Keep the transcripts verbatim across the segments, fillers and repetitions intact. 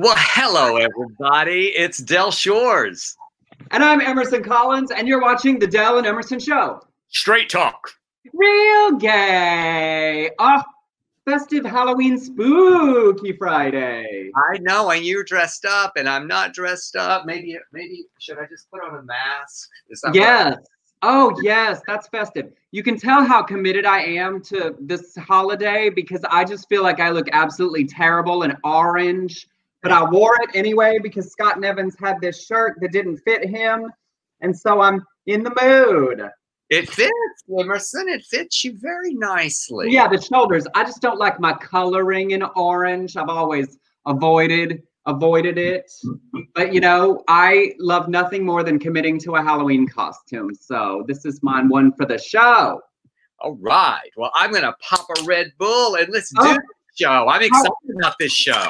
Well, hello, everybody. It's Del Shores. And I'm Emerson Collins, and you're watching The Del and Emerson Show. Straight talk. Real gay. Off festive Halloween spooky Friday. I know, and you're dressed up, and I'm not dressed up. Maybe, maybe should I just put on a mask? Is that yes. What? Oh, yes, that's festive. You can tell how committed I am to this holiday because I just feel like I look absolutely terrible in orange. But I wore it anyway because Scott Nevins had this shirt that didn't fit him. And so I'm in the mood. It fits, Emerson. It fits you very nicely. Yeah, the shoulders. I just don't like my coloring in orange. I've always avoided avoided it. But, you know, I love nothing more than committing to a Halloween costume. So this is mine one for the show. All right. Well, I'm going to pop a Red Bull and let's oh. do the show. I'm excited oh. about this show.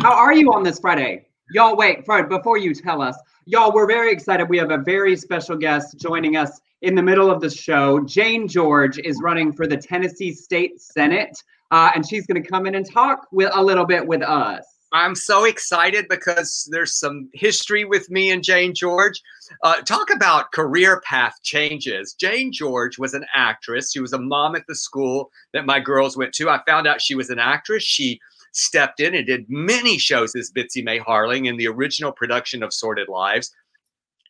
How are you on this Friday? Y'all, wait, Fred, before you tell us, y'all, we're very excited. We have a very special guest joining us in the middle of the show. Jane George is running for the Tennessee State Senate, uh, and she's going to come in and talk with a little bit with us. I'm so excited because there's some history with me and Jane George. Uh, talk about career path changes. Jane George was an actress. She was a mom at the school that my girls went to. I found out she was an actress. She stepped in and did many shows as Bitsy May Harling in the original production of Sordid Lives.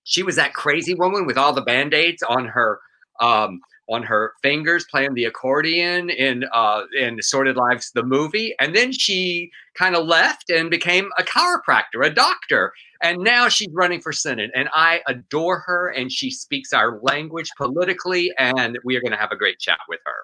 She was that crazy woman with all the Band-Aids on her um, on her fingers playing the accordion in, uh, in Sordid Lives, the movie. And then she kind of left and became a chiropractor, a doctor. And now she's running for Senate. And I adore her. And she speaks our language politically. And we are going to have a great chat with her.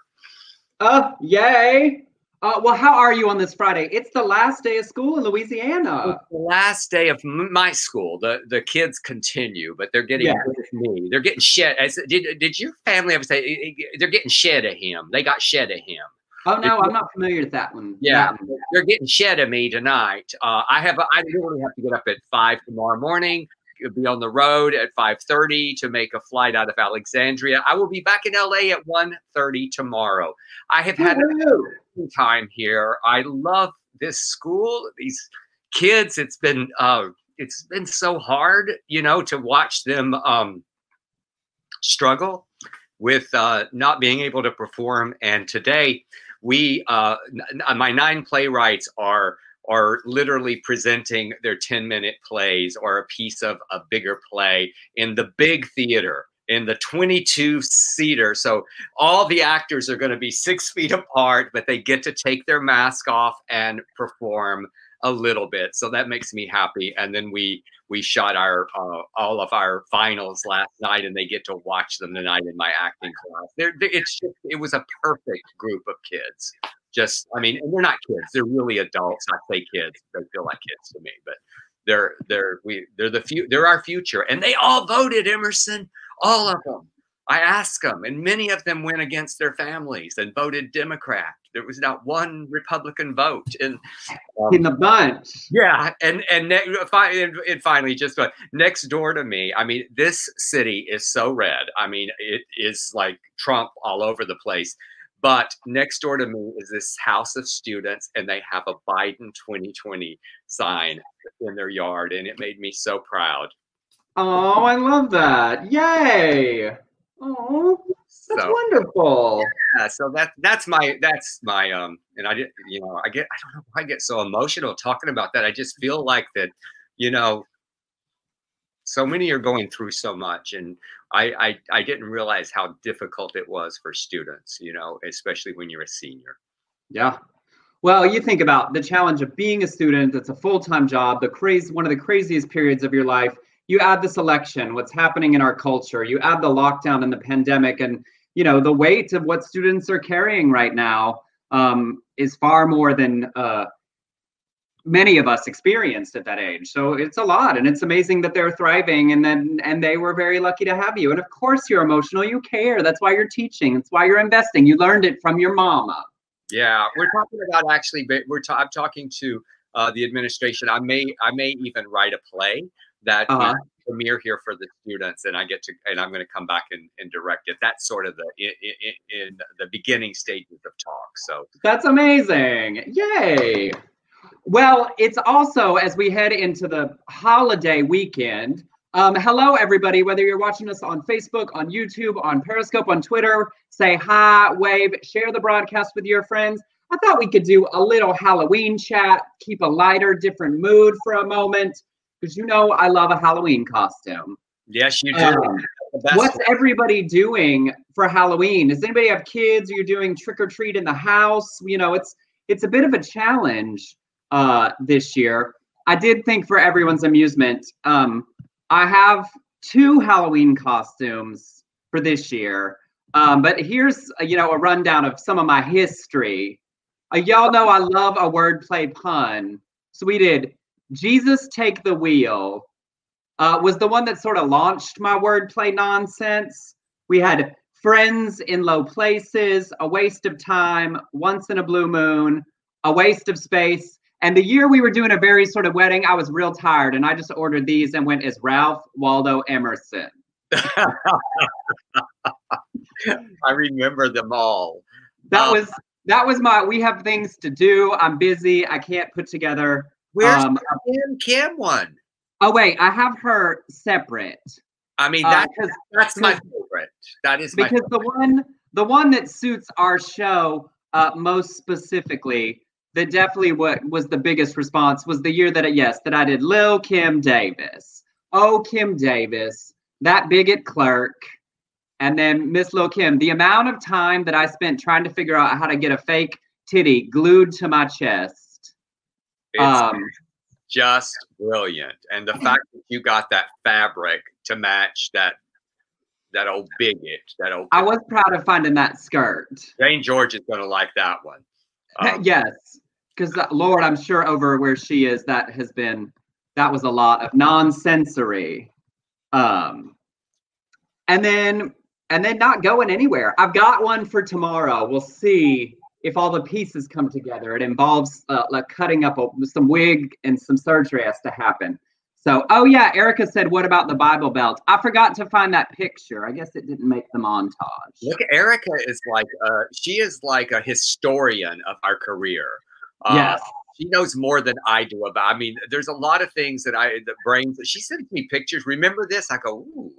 Oh, yay. Uh, well, how are you on this Friday? It's the last day of school in Louisiana. It's the last day of my school. The the kids continue, but they're getting yeah. me. They're getting shed. As, did did your family ever say they're getting shed at him? They got shed at him. Oh no, it's, I'm not familiar with that one. Yeah, that one. They're getting shed at me tonight. Uh, I have a, I literally have to get up at five tomorrow morning. You'll be on the road at five thirty to make a flight out of Alexandria. I will be back in L A at one thirty tomorrow. I have had a time here. I love this school, these kids. It's been uh, it's been so hard, you know, to watch them um, struggle with uh, not being able to perform. And today, we uh, n- my nine playwrights are. are literally presenting their ten-minute plays or a piece of a bigger play in the big theater, in the twenty-two-seater. So all the actors are going to be six feet apart, but they get to take their mask off and perform a little bit. So that makes me happy. And then we we shot our uh, all of our finals last night, and they get to watch them tonight in my acting class. They're, they're, it's just, it was a perfect group of kids. Just, I mean, and they're not kids. They're really adults. I say kids. They feel like kids to me, but they're they're we they're the few. They're our future, and they all voted, Emerson. All of them. I asked them, and many of them went against their families and voted Democrat. There was not one Republican vote in um, in the bunch. Yeah, and and, ne- and finally, just uh, next door to me. I mean, this city is so red. I mean, it is like Trump all over the place. But next door to me is this house of students, and they have a Biden twenty twenty sign in their yard, and it made me so proud. Oh, I love that. Yay. Oh, that's so wonderful. Yeah, so that that's my that's my um and I did you know, I get I don't know why I get so emotional talking about that. I just feel like that, you know, so many are going through so much, and I, I I didn't realize how difficult it was for students, you know, especially when you're a senior. Yeah. Well, you think about the challenge of being a student. It's a full-time job, the crazy, one of the craziest periods of your life. You add this election, what's happening in our culture. You add the lockdown and the pandemic, and, you know, the weight of what students are carrying right now um, is far more than uh, many of us experienced at that age. So it's a lot, and it's amazing that they're thriving, and then and they were very lucky to have you. And of course you're emotional, you care. That's why you're teaching. That's why you're investing. You learned it from your mama. Yeah, we're talking about actually, but we're ta- I'm talking to uh, the administration. I may I may even write a play that uh-huh. premiere here for the students, and I get to and I'm going to come back and, and direct it. That's sort of the in, in, in the beginning stages of talk. So that's amazing. Yay. Well, it's also, as we head into the holiday weekend, um, hello, everybody, whether you're watching us on Facebook, on YouTube, on Periscope, on Twitter, say hi, wave, share the broadcast with your friends. I thought we could do a little Halloween chat, keep a lighter, different mood for a moment, because you know I love a Halloween costume. Yes, you do. Um, what's one. Everybody doing for Halloween? Does anybody have kids? Are you doing trick-or-treat in the house? You know, it's it's a bit of a challenge uh, this year. I did think for everyone's amusement, um, I have two Halloween costumes for this year, um, but here's, you know, a rundown of some of my history. Uh, y'all know I love a wordplay pun. So we did Jesus Take the Wheel uh, was the one that sort of launched my wordplay nonsense. We had Friends in Low Places, A Waste of Time, Once in a Blue Moon, A Waste of Space. And the year we were doing a very sort of wedding, I was real tired and I just ordered these and went as Ralph Waldo Emerson. I remember them all. That um, was... That was my, we have things to do. I'm busy. I can't put together. Where's um, the Kim one? Oh, wait. I have her separate. I mean, that, uh, that's my favorite. That is my Because favorite. the one the one that suits our show uh, most specifically, that definitely what was the biggest response was the year that, it, yes, that I did Lil' Kim Davis. Oh, Kim Davis, that bigot clerk. And then Miss Lil' Kim, the amount of time that I spent trying to figure out how to get a fake titty glued to my chest. It's um, just brilliant. And the fact that you got that fabric to match that that old bigot. That old. I was proud of finding that skirt. Jane George is going to like that one. Um, yes, because Lord, I'm sure over where she is, that has been, that was a lot of non-sensory. Um, and then... And then not going anywhere. I've got one for tomorrow. We'll see if all the pieces come together. It involves uh, like cutting up a, some wig and some surgery has to happen. So, oh yeah, Erica said, what about the Bible Belt? I forgot to find that picture. I guess it didn't make the montage. Look, Erica is like, uh, she is like a historian of our career. Uh, yes. She knows more than I do about, I mean, there's a lot of things that I, the brains, she sends me pictures. Remember this? I go, ooh.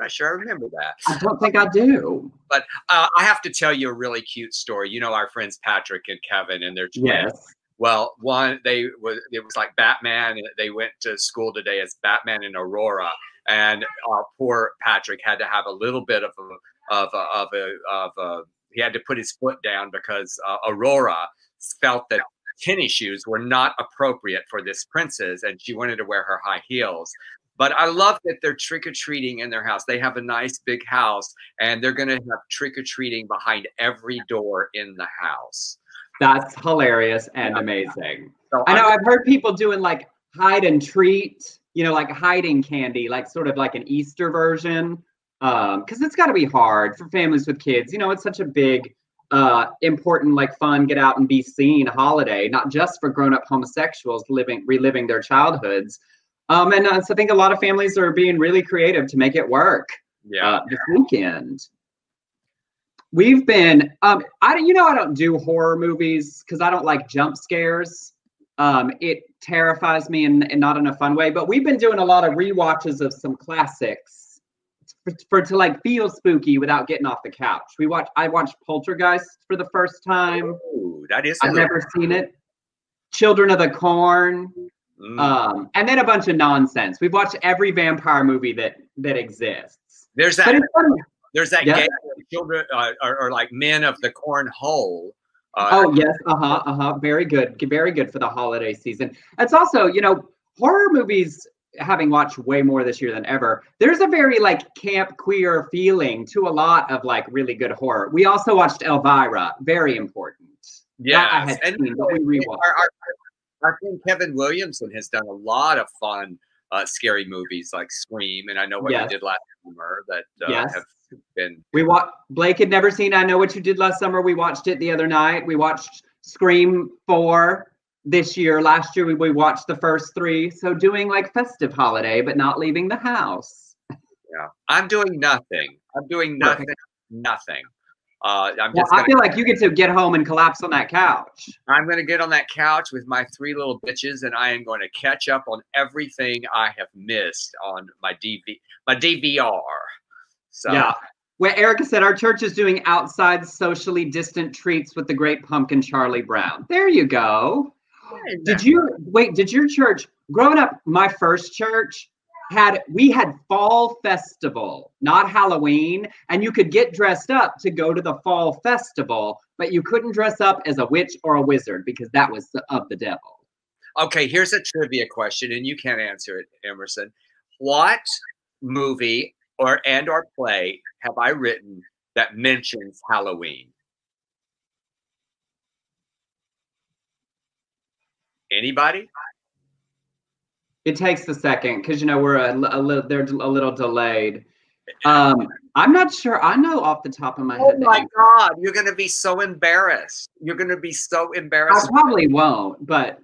I'm not sure I remember that. I don't think I do. But uh, I have to tell you a really cute story. You know our friends Patrick and Kevin and their twins. Yes. Well, one, they was it was like Batman. They went to school today as Batman and Aurora. And uh, poor Patrick had to have a little bit of a, of a, of a, of a, he had to put his foot down because uh, Aurora felt that tennis shoes were not appropriate for this princess. And she wanted to wear her high heels. But I love that they're trick-or-treating in their house. They have a nice big house, and they're going to have trick-or-treating behind every door in the house. That's hilarious and yeah. amazing. So I know I'm, I've heard people doing like hide and treat, you know, like hiding candy, like sort of like an Easter version. Um, because it's got to be hard for families with kids. You know, it's such a big, uh, important, like fun, get out and be seen holiday, not just for grown-up homosexuals living, reliving their childhoods. Um, and uh, so I think a lot of families are being really creative to make it work. Yeah. Uh, this weekend, we've been. Um, I you know I don't do horror movies because I don't like jump scares. Um, it terrifies me in, in not in a fun way. But we've been doing a lot of rewatches of some classics for, for to like feel spooky without getting off the couch. We watch. I watched Poltergeist for the first time. Ooh, that is. I've never seen it. Children of the Corn. Mm. Um, and then a bunch of nonsense. We've watched every vampire movie that that exists. There's that. There's that yeah. game of children uh, or, or like Men of the Cornhole. Uh, oh yes, uh huh, uh huh. Very good, very good for the holiday season. It's also, you know, horror movies. Having watched way more this year than ever, there's a very like camp queer feeling to a lot of like really good horror. We also watched Elvira. Very important. Yeah, I had and seen, but we rewatched. Our, our, I think Kevin Williamson has done a lot of fun, uh, scary movies like Scream, and I Know What yes. You Did Last Summer that uh, yes. have been. We wa- Blake had never seen I Know What You Did Last Summer. We watched it the other night. We watched Scream four this year. Last year we, we watched the first three. So doing like festive holiday, but not leaving the house. Yeah, I'm doing nothing. I'm doing nothing. Nothing. Uh, I'm just well, I feel like you get to get home and collapse on that couch. I'm going to get on that couch with my three little bitches, and I am going to catch up on everything I have missed on my D V, my D V R. So. Yeah. Well, Erica said our church is doing outside socially distant treats with the Great Pumpkin Charlie Brown. There you go. Good. Did you wait? Did your church growing up? My first church. Had we had fall festival, not Halloween, and you could get dressed up to go to the fall festival, but you couldn't dress up as a witch or a wizard because that was of the devil. Okay, here's a trivia question, and you can't answer it, Emerson. What movie or and or play have I written that mentions Halloween? Anybody? It takes a second because, you know, we're a, a little, they're a little delayed. Um, I'm not sure. I know off the top of my head. Oh, my God. You're going to be so embarrassed. You're going to be so embarrassed. I probably won't, but.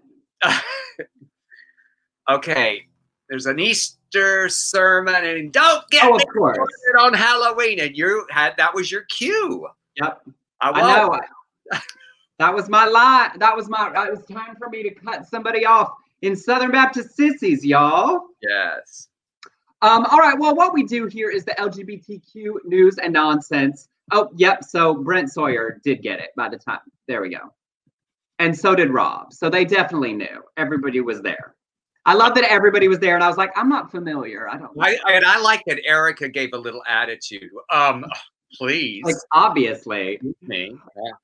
Okay. There's an Easter sermon and don't get oh, me started on Halloween. And you had, that was your cue. Yep. I, I know. That was my lie. That was my, it was time for me to cut somebody off. In Southern Baptist sissies, y'all. Yes. Um, all right. Well, what we do here is the L G B T Q news and nonsense. Oh, yep. So Brent Sawyer did get it by the time. There we go. And so did Rob. So they definitely knew. Everybody was there. I love that everybody was there. And I was like, I'm not familiar. I don't know. I, and I like that Erica gave a little attitude. Um, please. Like, obviously. Me.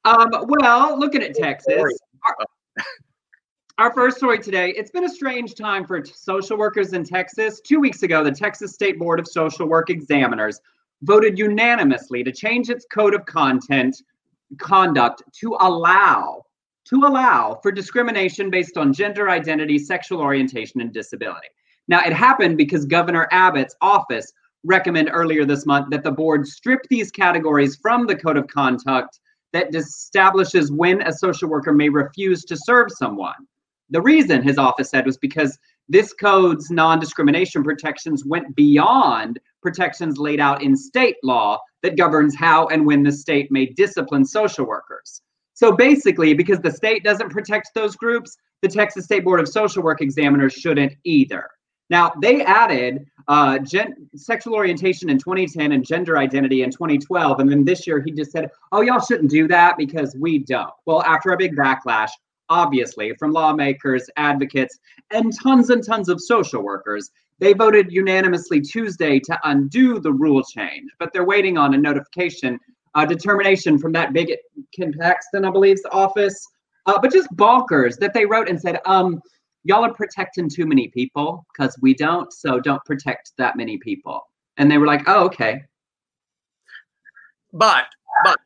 Um, well, looking at Texas. Our first story today, it's been a strange time for t- social workers in Texas. Two weeks ago, the Texas State Board of Social Work Examiners voted unanimously to change its code of content, conduct to allow, to allow for discrimination based on gender identity, sexual orientation, and disability. Now, it happened because Governor Abbott's office recommended earlier this month that the board strip these categories from the code of conduct that establishes when a social worker may refuse to serve someone. The reason, his office said, was because this code's non-discrimination protections went beyond protections laid out in state law that governs how and when the state may discipline social workers. So basically, because the state doesn't protect those groups, the Texas State Board of Social Work Examiners shouldn't either. Now, they added uh, gen- sexual orientation in twenty ten and gender identity in twenty twelve. And then this year he just said, oh, y'all shouldn't do that because we don't. Well, after a big backlash, obviously, from lawmakers, advocates, and tons and tons of social workers. They voted unanimously Tuesday to undo the rule change, but they're waiting on a notification, a determination from that bigot, Ken Paxton, I believe's office, uh, but just bonkers that they wrote and said, um, y'all are protecting too many people because we don't, so don't protect that many people. And they were like, oh, okay. But, but.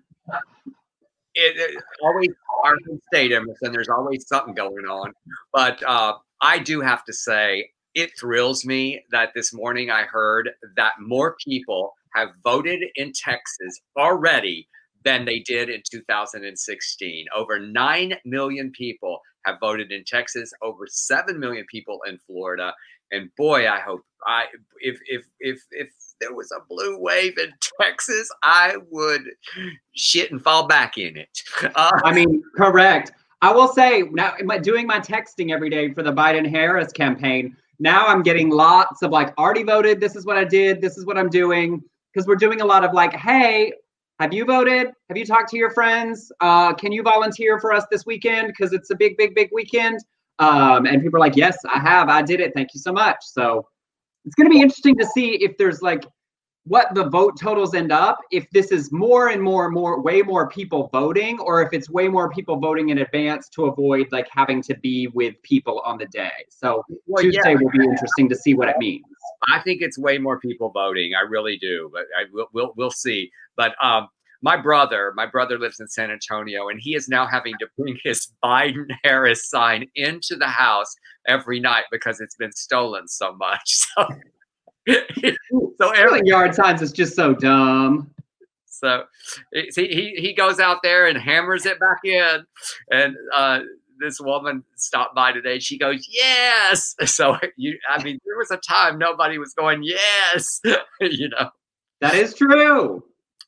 It, it always our state, Emerson. There's always something going on, but uh, I do have to say it thrills me that this morning I heard that more people have voted in Texas already than they did in two thousand sixteen. Over nine million people have voted in Texas. Over seven million people in Florida. And boy, I hope I if if if if. there was a blue wave in Texas, I would shit and fall back in it. Uh, I mean, correct. I will say, now doing my texting every day for the Biden-Harris campaign, now I'm getting lots of like, already voted, this is what I did, this is what I'm doing. Because we're doing a lot of like, hey, have you voted? Have you talked to your friends? Uh, can you volunteer for us this weekend? Because it's a big, big, big weekend. Um, and people are like, yes, I have. I did it. Thank you so much. So it's going to be interesting to see if there's like what the vote totals end up, if this is more and more and more, way more people voting, or if it's way more people voting in advance to avoid like having to be with people on the day. So well, Tuesday yeah, will be interesting to see what it means. I think it's way more people voting. I really do, but I will, we'll, we'll see. But um, my brother, my brother lives in San Antonio, and he is now having to bring his Biden-Harris sign into the house every night because it's been stolen so much. So. So every yard signs is just so dumb. So see, he he goes out there and hammers it back in. And uh, this woman stopped by today. She goes, yes. So you, I mean, there was a time nobody was going, yes. You know, that is true.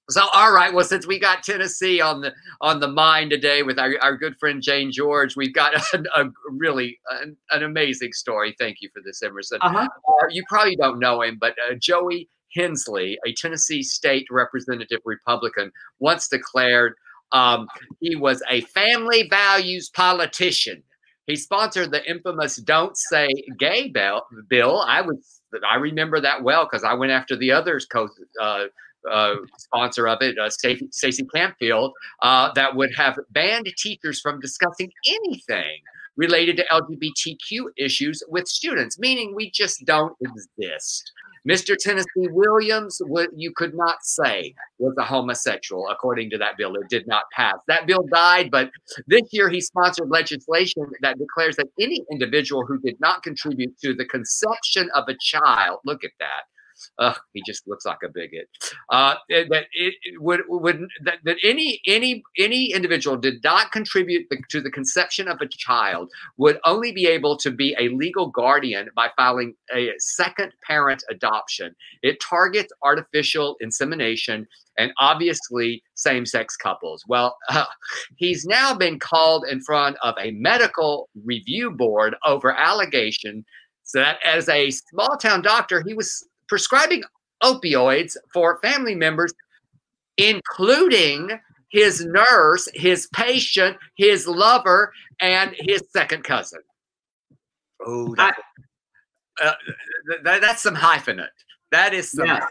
So, all right. Well, since we got Tennessee on the on the mind today with our, our good friend Jane George, we've got a, a really an, an amazing story. Thank you for this, Emerson. Uh-huh. Uh, you probably don't know him, but uh, Joey Hensley, a Tennessee State Representative Republican, once declared um, he was a family values politician. He sponsored the infamous "Don't Say Gay" bill. I was I remember that well because I went after the others. Co- uh, Uh, sponsor of it, uh, Stacey Campfield, uh, that would have banned teachers from discussing anything related to L G B T Q issues with students, meaning we just don't exist. Mister Tennessee Williams, what you could not say was a homosexual, according to that bill. It did not pass. That bill died, but this year he sponsored legislation that declares that any individual who did not contribute to the conception of a child, look at that, Uh, he just looks like a bigot. Uh, that it would would that, that any any any individual did not contribute to the conception of a child would only be able to be a legal guardian by filing a second parent adoption. It targets artificial insemination and obviously same-sex couples. Well, uh, he's now been called in front of a medical review board over allegation that as a small-town doctor, he was prescribing opioids for family members, including his nurse, his patient, his lover, and his second cousin. Oh, that, uh, that, that's some hyphenate. That is some. Yeah.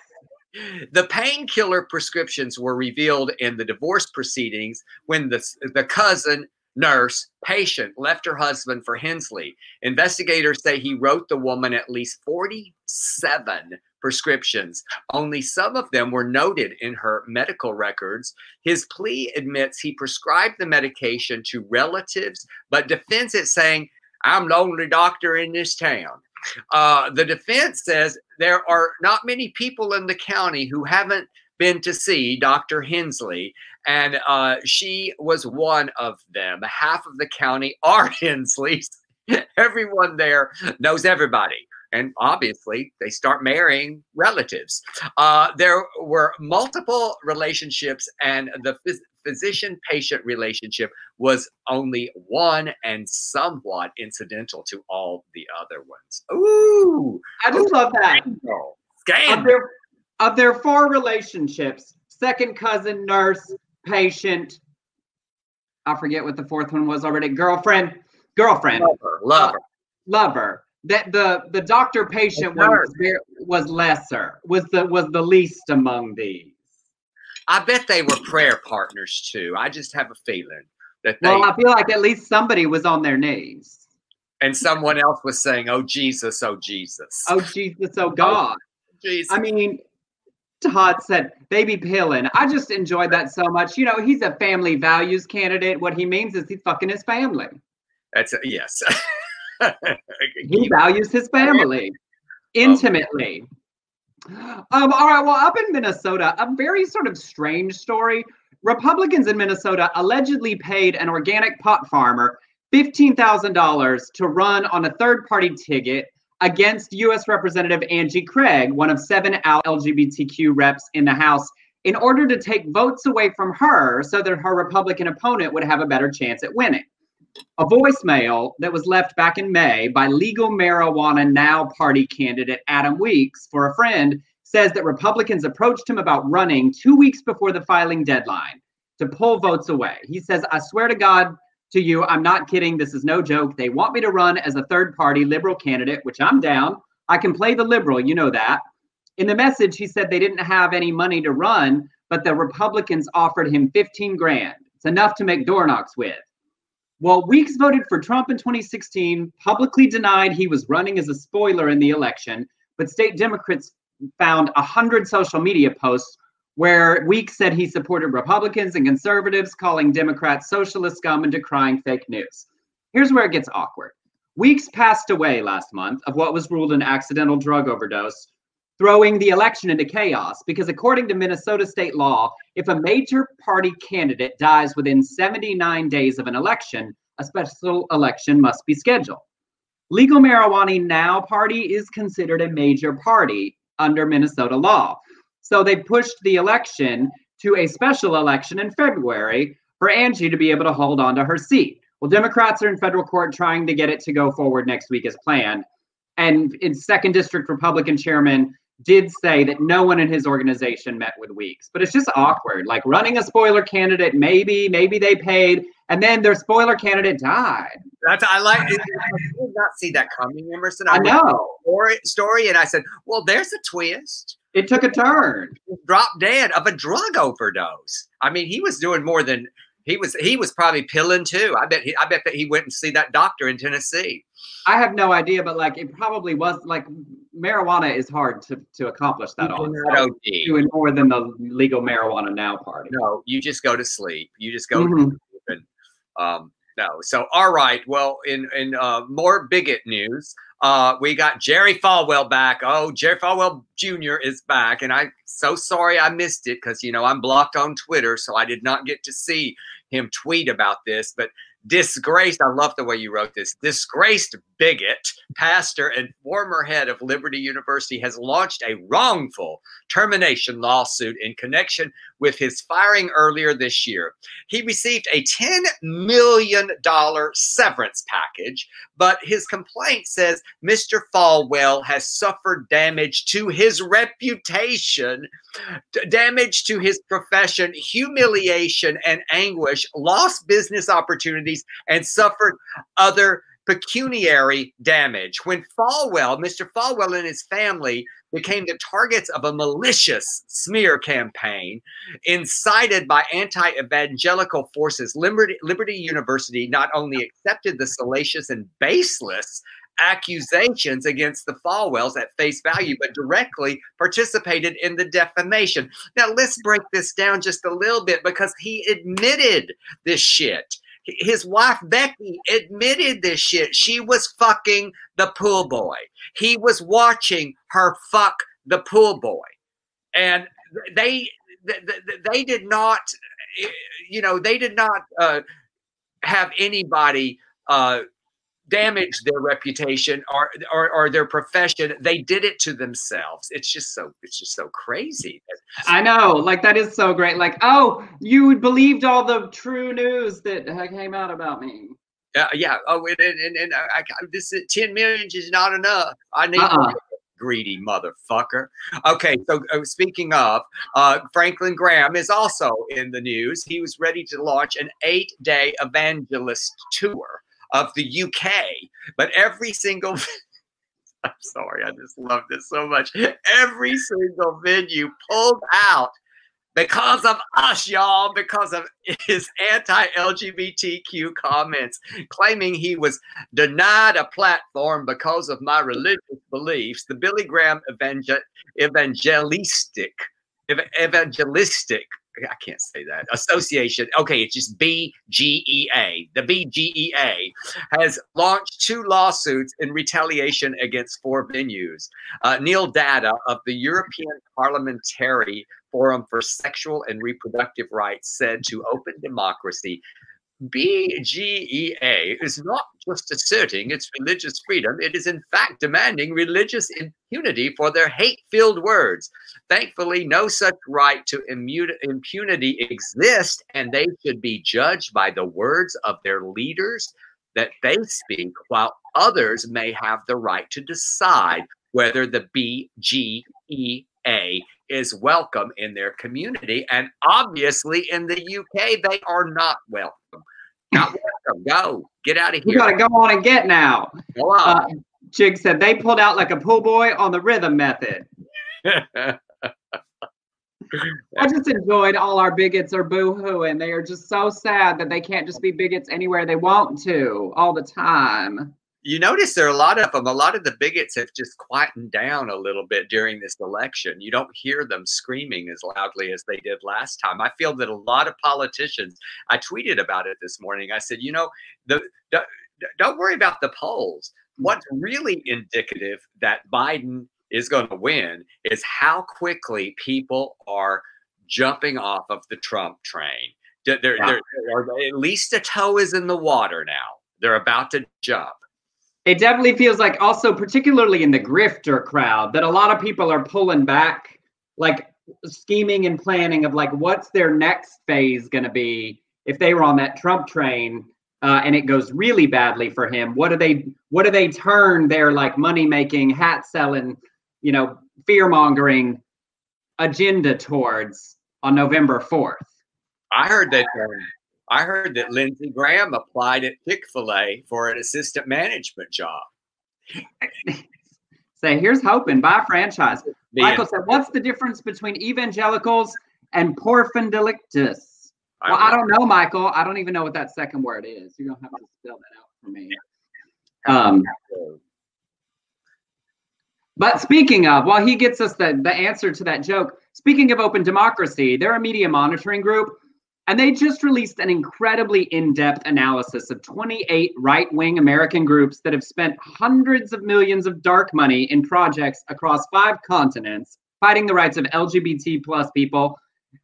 The painkiller prescriptions were revealed in the divorce proceedings when the the cousin nurse patient left her husband for Hensley. Investigators say he wrote the woman at least forty-seven prescriptions. Only some of them were noted in her medical records. His plea admits he prescribed the medication to relatives, but defends it saying, "I'm the only doctor in this town." Uh, the defense says there are not many people in the county who haven't been to see Doctor Hensley, and uh, she was one of them. Half of the county are Hensleys. Everyone there knows everybody. And obviously, they start marrying relatives. Uh, there were multiple relationships, and the phys- physician-patient relationship was only one and somewhat incidental to all the other ones. Ooh! I just love that. Scandal. Scandal. Of their four relationships, second cousin, nurse, patient, I forget what the fourth one was already, girlfriend, girlfriend, lover, lover, lover. That the the doctor patient one was lesser, was the was the least among these. I bet they were prayer partners too. I just have a feeling that they. Well, I feel like at least somebody was on their knees, and someone else was saying, "Oh Jesus, oh Jesus, oh Jesus, oh God." Jesus. I mean. Todd said, "Baby Pillin." I just enjoyed that so much. You know, he's a family values candidate. What he means is he's fucking his family. That's a, yes. He values his family intimately. Um, all right. Well, up in Minnesota, a very sort of strange story. Republicans in Minnesota allegedly paid an organic pot farmer fifteen thousand dollars to run on a third-party ticket against U S Representative Angie Craig, one of seven out L G B T Q reps in the House, in order to take votes away from her so that her Republican opponent would have a better chance at winning. A voicemail that was left back in May by Legal Marijuana Now party candidate Adam Weeks for a friend says that Republicans approached him about running two weeks before the filing deadline to pull votes away. He says, "I swear to God, to you, I'm not kidding. This is no joke. They want me to run as a third-party liberal candidate, which I'm down. I can play the liberal. You know that." In the message, he said they didn't have any money to run, but the Republicans offered him fifteen grand. It's enough to make door knocks with. Well, Weeks voted for Trump in twenty sixteen, publicly denied he was running as a spoiler in the election, but state Democrats found one hundred social media posts where Weeks said he supported Republicans and conservatives, calling Democrats socialist scum and decrying fake news. Here's where it gets awkward. Weeks passed away last month of what was ruled an accidental drug overdose, throwing the election into chaos because, according to Minnesota state law, if a major party candidate dies within seventy-nine days of an election, a special election must be scheduled. Legal Marijuana Now party is considered a major party under Minnesota law. So they pushed the election to a special election in February for Angie to be able to hold on to her seat. Well, Democrats are in federal court trying to get it to go forward next week as planned. And in second district, Republican chairman did say that no one in his organization met with Weeks. But it's just awkward, like running a spoiler candidate, maybe, maybe they paid, and then their spoiler candidate died. That's I like I did not see that coming, Emerson. I, I know story, story and I said, well, there's a twist. It took a turn. Drop dead of a drug overdose. I mean, he was doing more than he was he was probably pilling too. I bet he I bet that he went and see that doctor in Tennessee. I have no idea, but like it probably was like marijuana is hard to, to accomplish that on. Doing more than the legal marijuana now party. No, you just go to sleep. You just go mm-hmm. to sleep and um no. So all right. Well, in in uh more bigot news, uh we got Jerry Falwell back. Oh, Jerry Falwell Junior is back, and I'm so sorry I missed it because you know I'm blocked on Twitter, so I did not get to see him tweet about this, but disgraced, I love the way you wrote this, disgraced bigot, pastor, and former head of Liberty University has launched a wrongful termination lawsuit in connection with his firing earlier this year. He received a ten million dollars severance package, but his complaint says Mister Falwell has suffered damage to his reputation, damage to his profession, humiliation and anguish, lost business opportunities, and suffered other pecuniary damage. When Falwell, Mister Falwell and his family became the targets of a malicious smear campaign incited by anti-evangelical forces, Liberty, Liberty University not only accepted the salacious and baseless accusations against the Falwells at face value, but directly participated in the defamation. Now, let's break this down just a little bit because he admitted this shit. His wife, Becky, admitted this shit. She was fucking the pool boy. He was watching her fuck the pool boy. And they they did not, you know, they did not uh, have anybody uh, damage their reputation or, or or their profession. They did it to themselves. It's just so it's just so crazy. I know, like that is so great. Like, oh, you believed all the true news that came out about me. Yeah, uh, yeah. Oh, and and, and I, I, this ten million is not enough. I need. Uh-uh. Greedy motherfucker. Okay, so uh, speaking of, uh, Franklin Graham is also in the news. He was ready to launch an eight-day evangelist tour of the U K, but every single, I'm sorry, I just love this so much. Every single venue pulled out because of us, y'all, because of his anti-L G B T Q comments, claiming he was denied a platform because of my religious beliefs. The Billy Graham evangel- evangelistic, ev- evangelistic, I can't say that. Association. Okay, it's just B G E A. The B G E A has launched two lawsuits in retaliation against four venues. Uh, Neil Data of the European Parliamentary Forum for Sexual and Reproductive Rights said to Open Democracy, B G E A is not just asserting its religious freedom. It is in fact demanding religious impunity for their hate-filled words. Thankfully, no such right to immunity exists, and they should be judged by the words of their leaders that they speak, while others may have the right to decide whether the B G E A is welcome in their community. And obviously in the U K, they are not welcome. Not welcome. Go. Get out of here. You got to go on and get now. Go on. Uh, Jig said they pulled out like a pool boy on the rhythm method. I just enjoyed all our bigots are boo-hooing. They are just so sad that they can't just be bigots anywhere they want to all the time. You notice there are a lot of them. A lot of the bigots have just quietened down a little bit during this election. You don't hear them screaming as loudly as they did last time. I feel that a lot of politicians, I tweeted about it this morning. I said, you know, the, the, don't worry about the polls. What's really indicative that Biden is going to win is how quickly people are jumping off of the Trump train. They're, they're, yeah. they're, at least a toe is in the water now. They're about to jump. It definitely feels like also, particularly in the grifter crowd, that a lot of people are pulling back. Like scheming and planning of like, what's their next phase going to be if they were on that Trump train uh, and it goes really badly for him? What do they, what do they turn their like money making, hat selling, you know, fear mongering agenda towards on November fourth? I heard that. I heard that Lindsey Graham applied at Chick-fil-A for an assistant management job. Say, here's hoping, buy a franchise. The Michael end. said, what's the difference between evangelicals and porphendelictus? I well, I don't know, Michael. I don't even know what that second word is. You're going to have to spell that out for me. Um, but speaking of, while he gets us the, the answer to that joke, speaking of open democracy, they're a media monitoring group, and they just released an incredibly in-depth analysis of twenty-eight right-wing American groups that have spent hundreds of millions of dark money in projects across five continents fighting the rights of L G B T plus people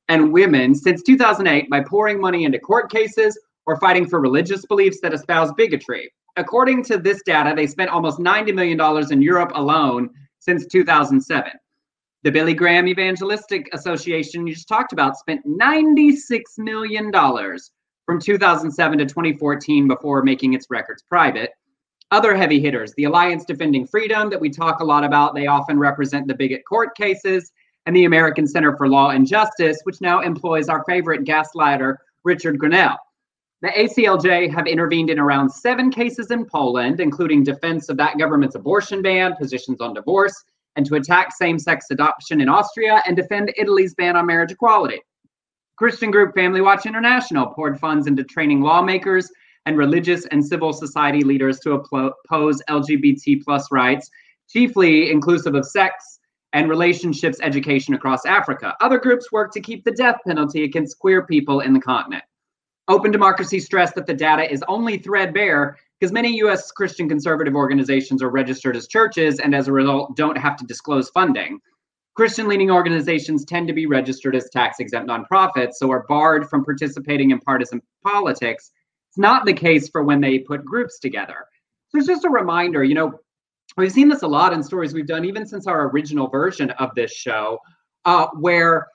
and women since two thousand eight by pouring money into court cases or fighting for religious beliefs that espouse bigotry. According to this data, they spent almost ninety million dollars in Europe alone since two thousand seven. The Billy Graham Evangelistic Association you just talked about spent ninety-six million dollars from two thousand seven to twenty fourteen before making its records private. Other heavy hitters, the Alliance Defending Freedom that we talk a lot about, they often represent the bigot court cases, and the American Center for Law and Justice, which now employs our favorite gaslighter, Richard Grenell. The A C L J have intervened in around seven cases in Poland, including defense of that government's abortion ban, positions on divorce, and to attack same-sex adoption in Austria and defend Italy's ban on marriage equality. Christian group Family Watch International poured funds into training lawmakers and religious and civil society leaders to oppose L G B T plus rights, chiefly inclusive of sex and relationships education across Africa. Other groups work to keep the death penalty against queer people in the continent. Open Democracy stressed that the data is only threadbare because many U S Christian conservative organizations are registered as churches and as a result don't have to disclose funding. Christian-leaning organizations tend to be registered as tax-exempt nonprofits, so are barred from participating in partisan politics. It's not the case for when they put groups together. So it's just a reminder, you know, we've seen this a lot in stories we've done, even since our original version of this show, uh, where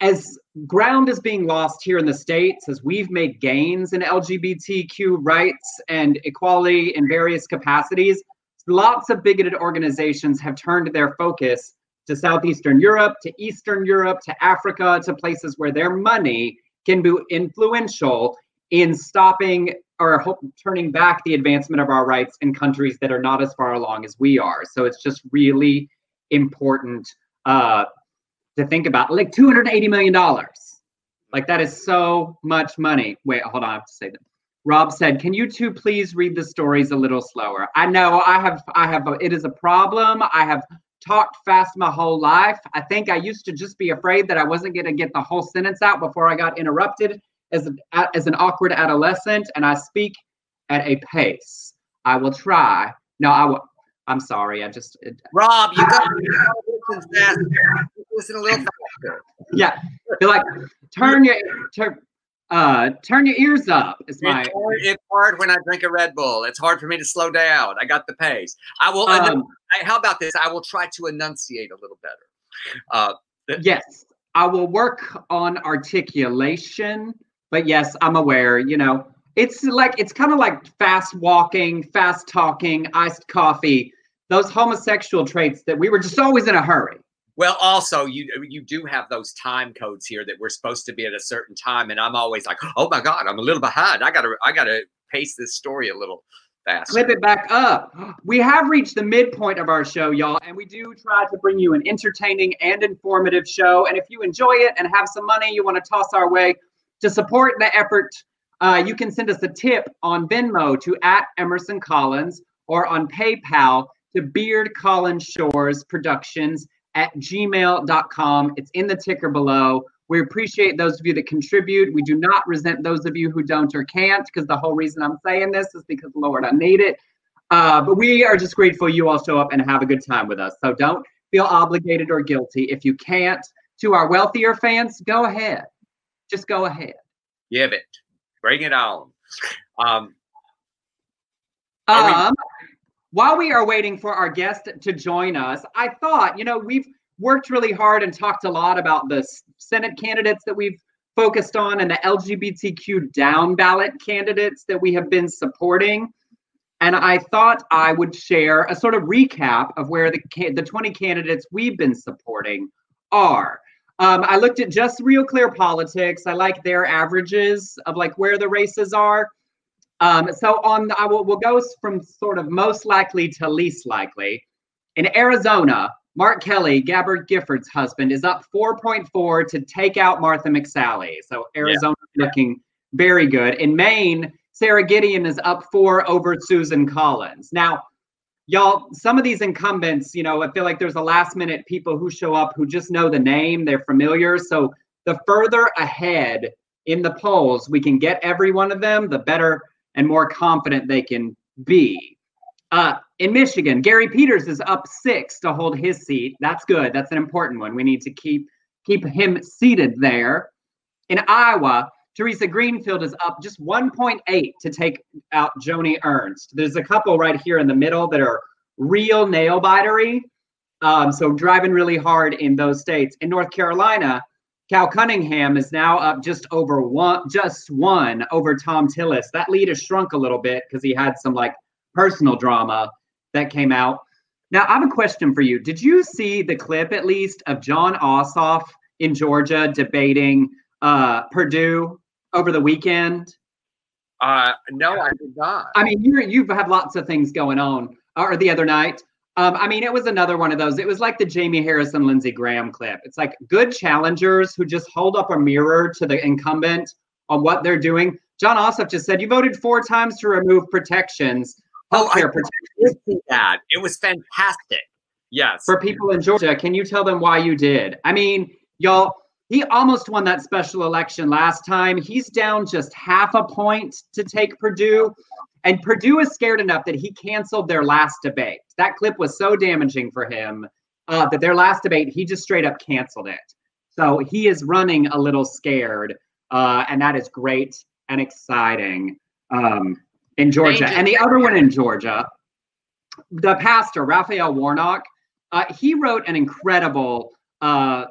as ground is being lost here in the States, as we've made gains in L G B T Q rights and equality in various capacities, lots of bigoted organizations have turned their focus to Southeastern Europe, to Eastern Europe, to Africa, to places where their money can be influential in stopping or turning back the advancement of our rights in countries that are not as far along as we are. So it's just really important uh, to think about, like two hundred eighty million dollars. Like that is so much money. Wait, hold on, I have to say that. Rob said, can you two please read the stories a little slower? I know I have, I have, a, it is a problem. I have talked fast my whole life. I think I used to just be afraid that I wasn't gonna get the whole sentence out before I got interrupted as, a, as an awkward adolescent, and I speak at a pace. I will try. No, I will, I'm sorry, I just. It, Rob, you got to listen listen a little faster. Yeah, you're like, turn your turn, uh, turn your ears up. Is it's, my, hard, it's hard when I drink a Red Bull. It's hard for me to slow down. I got the pace. I will, um, I, how about this? I will try to enunciate a little better. Uh, th- yes, I will work on articulation, but yes, I'm aware, you know. It's like, it's kind of like fast walking, fast talking, iced coffee, those homosexual traits that we were just always in a hurry. Well, also, you you do have those time codes here that we're supposed to be at a certain time. And I'm always like, oh, my God, I'm a little behind. I got to I got to pace this story a little faster. Clip it back up. We have reached the midpoint of our show, y'all. And we do try to bring you an entertaining and informative show. And if you enjoy it and have some money you want to toss our way to support the effort, Uh, you can send us a tip on Venmo to at Emerson Collins or on PayPal to Beard Collins Shores Productions at gmail dot com. It's in the ticker below. We appreciate those of you that contribute. We do not resent those of you who don't or can't, because the whole reason I'm saying this is because, Lord, I need it. Uh, but we are just grateful you all show up and have a good time with us. So don't feel obligated or guilty. If you can't, to our wealthier fans, go ahead. Just go ahead. Give it. Bring it on. Um, um, we- while we are waiting for our guest to join us, I thought, you know, we've worked really hard and talked a lot about the Senate candidates that we've focused on and the L G B T Q down ballot candidates that we have been supporting. And I thought I would share a sort of recap of where the the twenty candidates we've been supporting are. Um, I looked at just Real Clear Politics. I like their averages of like where the races are. Um, so on, the, I will we'll go from sort of most likely to least likely. In Arizona, Mark Kelly, Gabbard Gifford's husband, is up four point four to take out Martha McSally. So Arizona yeah. looking very good. In Maine, Sarah Gideon is up four over Susan Collins. Now, y'all, some of these incumbents, you know, I feel like there's a last minute people who show up who just know the name, they're familiar. So the further ahead in the polls we can get every one of them, the better and more confident they can be. Uh, in Michigan, Gary Peters is up six to hold his seat. That's good. That's an important one. We need to keep, keep him seated there. In Iowa, Teresa Greenfield is up just one point eight to take out Joni Ernst. There's a couple right here in the middle that are real nail-bitery, um, so driving really hard in those states. In North Carolina, Cal Cunningham is now up just over one, just one over Tom Tillis. That lead has shrunk a little bit because he had some like personal drama that came out. Now, I have a question for you. Did you see the clip, at least, of John Ossoff in Georgia debating uh, Purdue over the weekend? Uh, no, I did not. I mean, you you've had lots of things going on, or the other night. Um, I mean, it was another one of those. It was like the Jamie Harrison, Lindsey Graham clip. It's like good challengers who just hold up a mirror to the incumbent on what they're doing. John Ossoff just said, you voted four times to remove protections. Oh, I did see that. It was fantastic. Yes. For people in Georgia, can you tell them why you did? I mean, y'all, he almost won that special election last time. He's down just half a point to take Purdue. And Purdue is scared enough that he canceled their last debate. That clip was so damaging for him uh, that their last debate, he just straight up canceled it. So he is running a little scared. Uh, and that is great and exciting um, in Georgia. And the other one in Georgia, the pastor, Raphael Warnock, uh, he wrote an incredible uh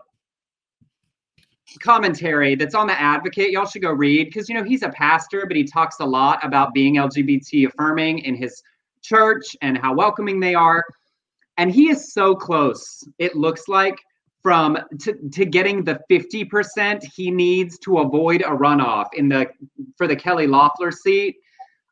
commentary that's on the Advocate. Y'all should go read, because you know he's a pastor, but he talks a lot about being L G B T affirming in his church and how welcoming they are. And he is so close, it looks like, from to, to getting the fifty percent he needs to avoid a runoff in the for the Kelly Loeffler seat.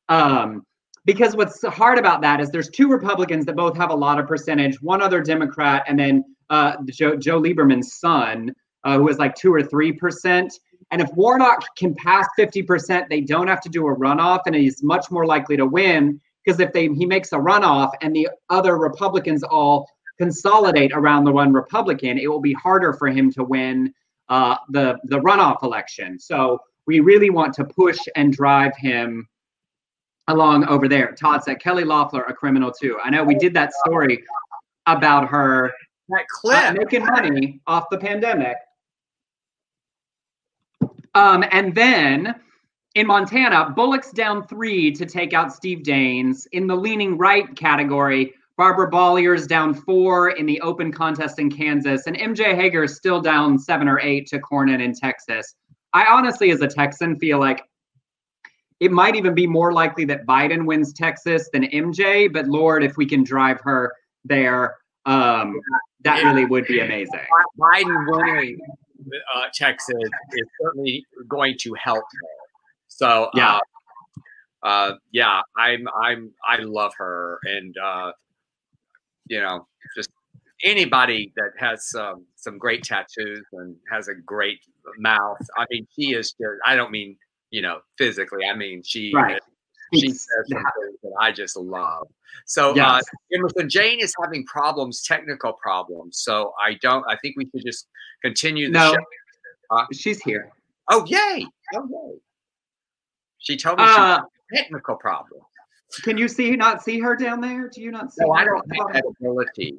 Um, because what's hard about that is there's two Republicans that both have a lot of percentage, one other Democrat, and then uh, Joe, Joe Lieberman's son, Uh, who is like two or three percent. And if Warnock can pass fifty percent, they don't have to do a runoff, and he's much more likely to win, because if they he makes a runoff and the other Republicans all consolidate around the one Republican, it will be harder for him to win uh, the, the runoff election. So we really want to push and drive him along over there. Todd said, Kelly Loeffler, a criminal too. I know we did that story about her. That clip. Uh, making money off the pandemic. Um, and then in Montana, Bullock's down three to take out Steve Daines. In the leaning right category, Barbara Bollier's down four in the open contest in Kansas. And M J Hager's still down seven or eight to Cornyn in Texas. I honestly, as a Texan, feel like it might even be more likely that Biden wins Texas than M J. But Lord, if we can drive her there, um, that yeah. really would be amazing. Biden winning uh, Texas is certainly going to help her. So yeah, uh, uh, yeah, I'm, I'm, I love her, and uh, you know, just anybody that has um, some great tattoos and has a great mouth. I mean, she is. I don't mean you know physically. I mean she. Right. She says some things that I just love. So yes. uh, Emerson, Jane is having problems, technical problems. So I don't. I think we should just continue the no, show. Uh, she's here. Oh yay! Oh yay! She told me uh, she had a technical problem. Can you see not see her down there? Do you not see? No, her? I don't have that ability.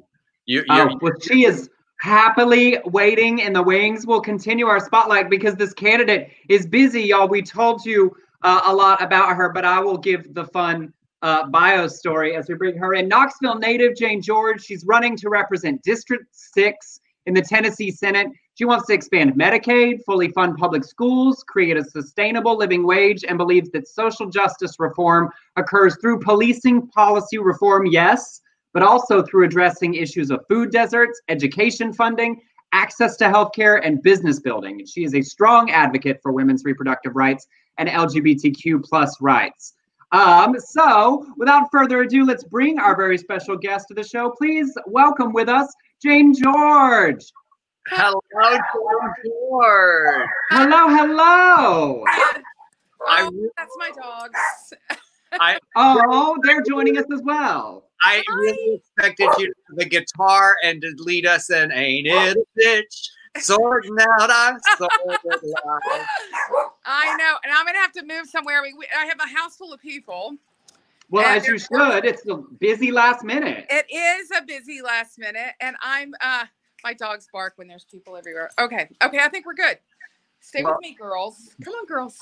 You. Oh, you, well, she is happily waiting in the wings. We'll continue our spotlight because this candidate is busy, y'all. We told you. Uh, a lot about her, but I will give the fun uh, bio story as we bring her in. Knoxville native Jane George, she's running to represent District six in the Tennessee Senate. She wants to expand Medicaid, fully fund public schools, create a sustainable living wage, and believes that social justice reform occurs through policing policy reform, yes, but also through addressing issues of food deserts, education funding, access to healthcare, and business building. And she is a strong advocate for women's reproductive rights and L G B T Q plus rights. Um, so without further ado, let's bring our very special guest to the show. Please welcome with us, Jane George. Hello, Jane George. Hello, hello. Oh, really, that's my dogs. I, oh, they're joining us as well. I really expected you to have the guitar and to lead us in, ain't it a bitch? Sorting out our sordid lives. I know, and I'm gonna have to move somewhere. We, we I have a house full of people. Well, as you should. It's a busy last minute. It is a busy last minute, and I'm uh my dogs bark when there's people everywhere. Okay, okay, I think we're good. Stay well, with me, girls. Come on, girls.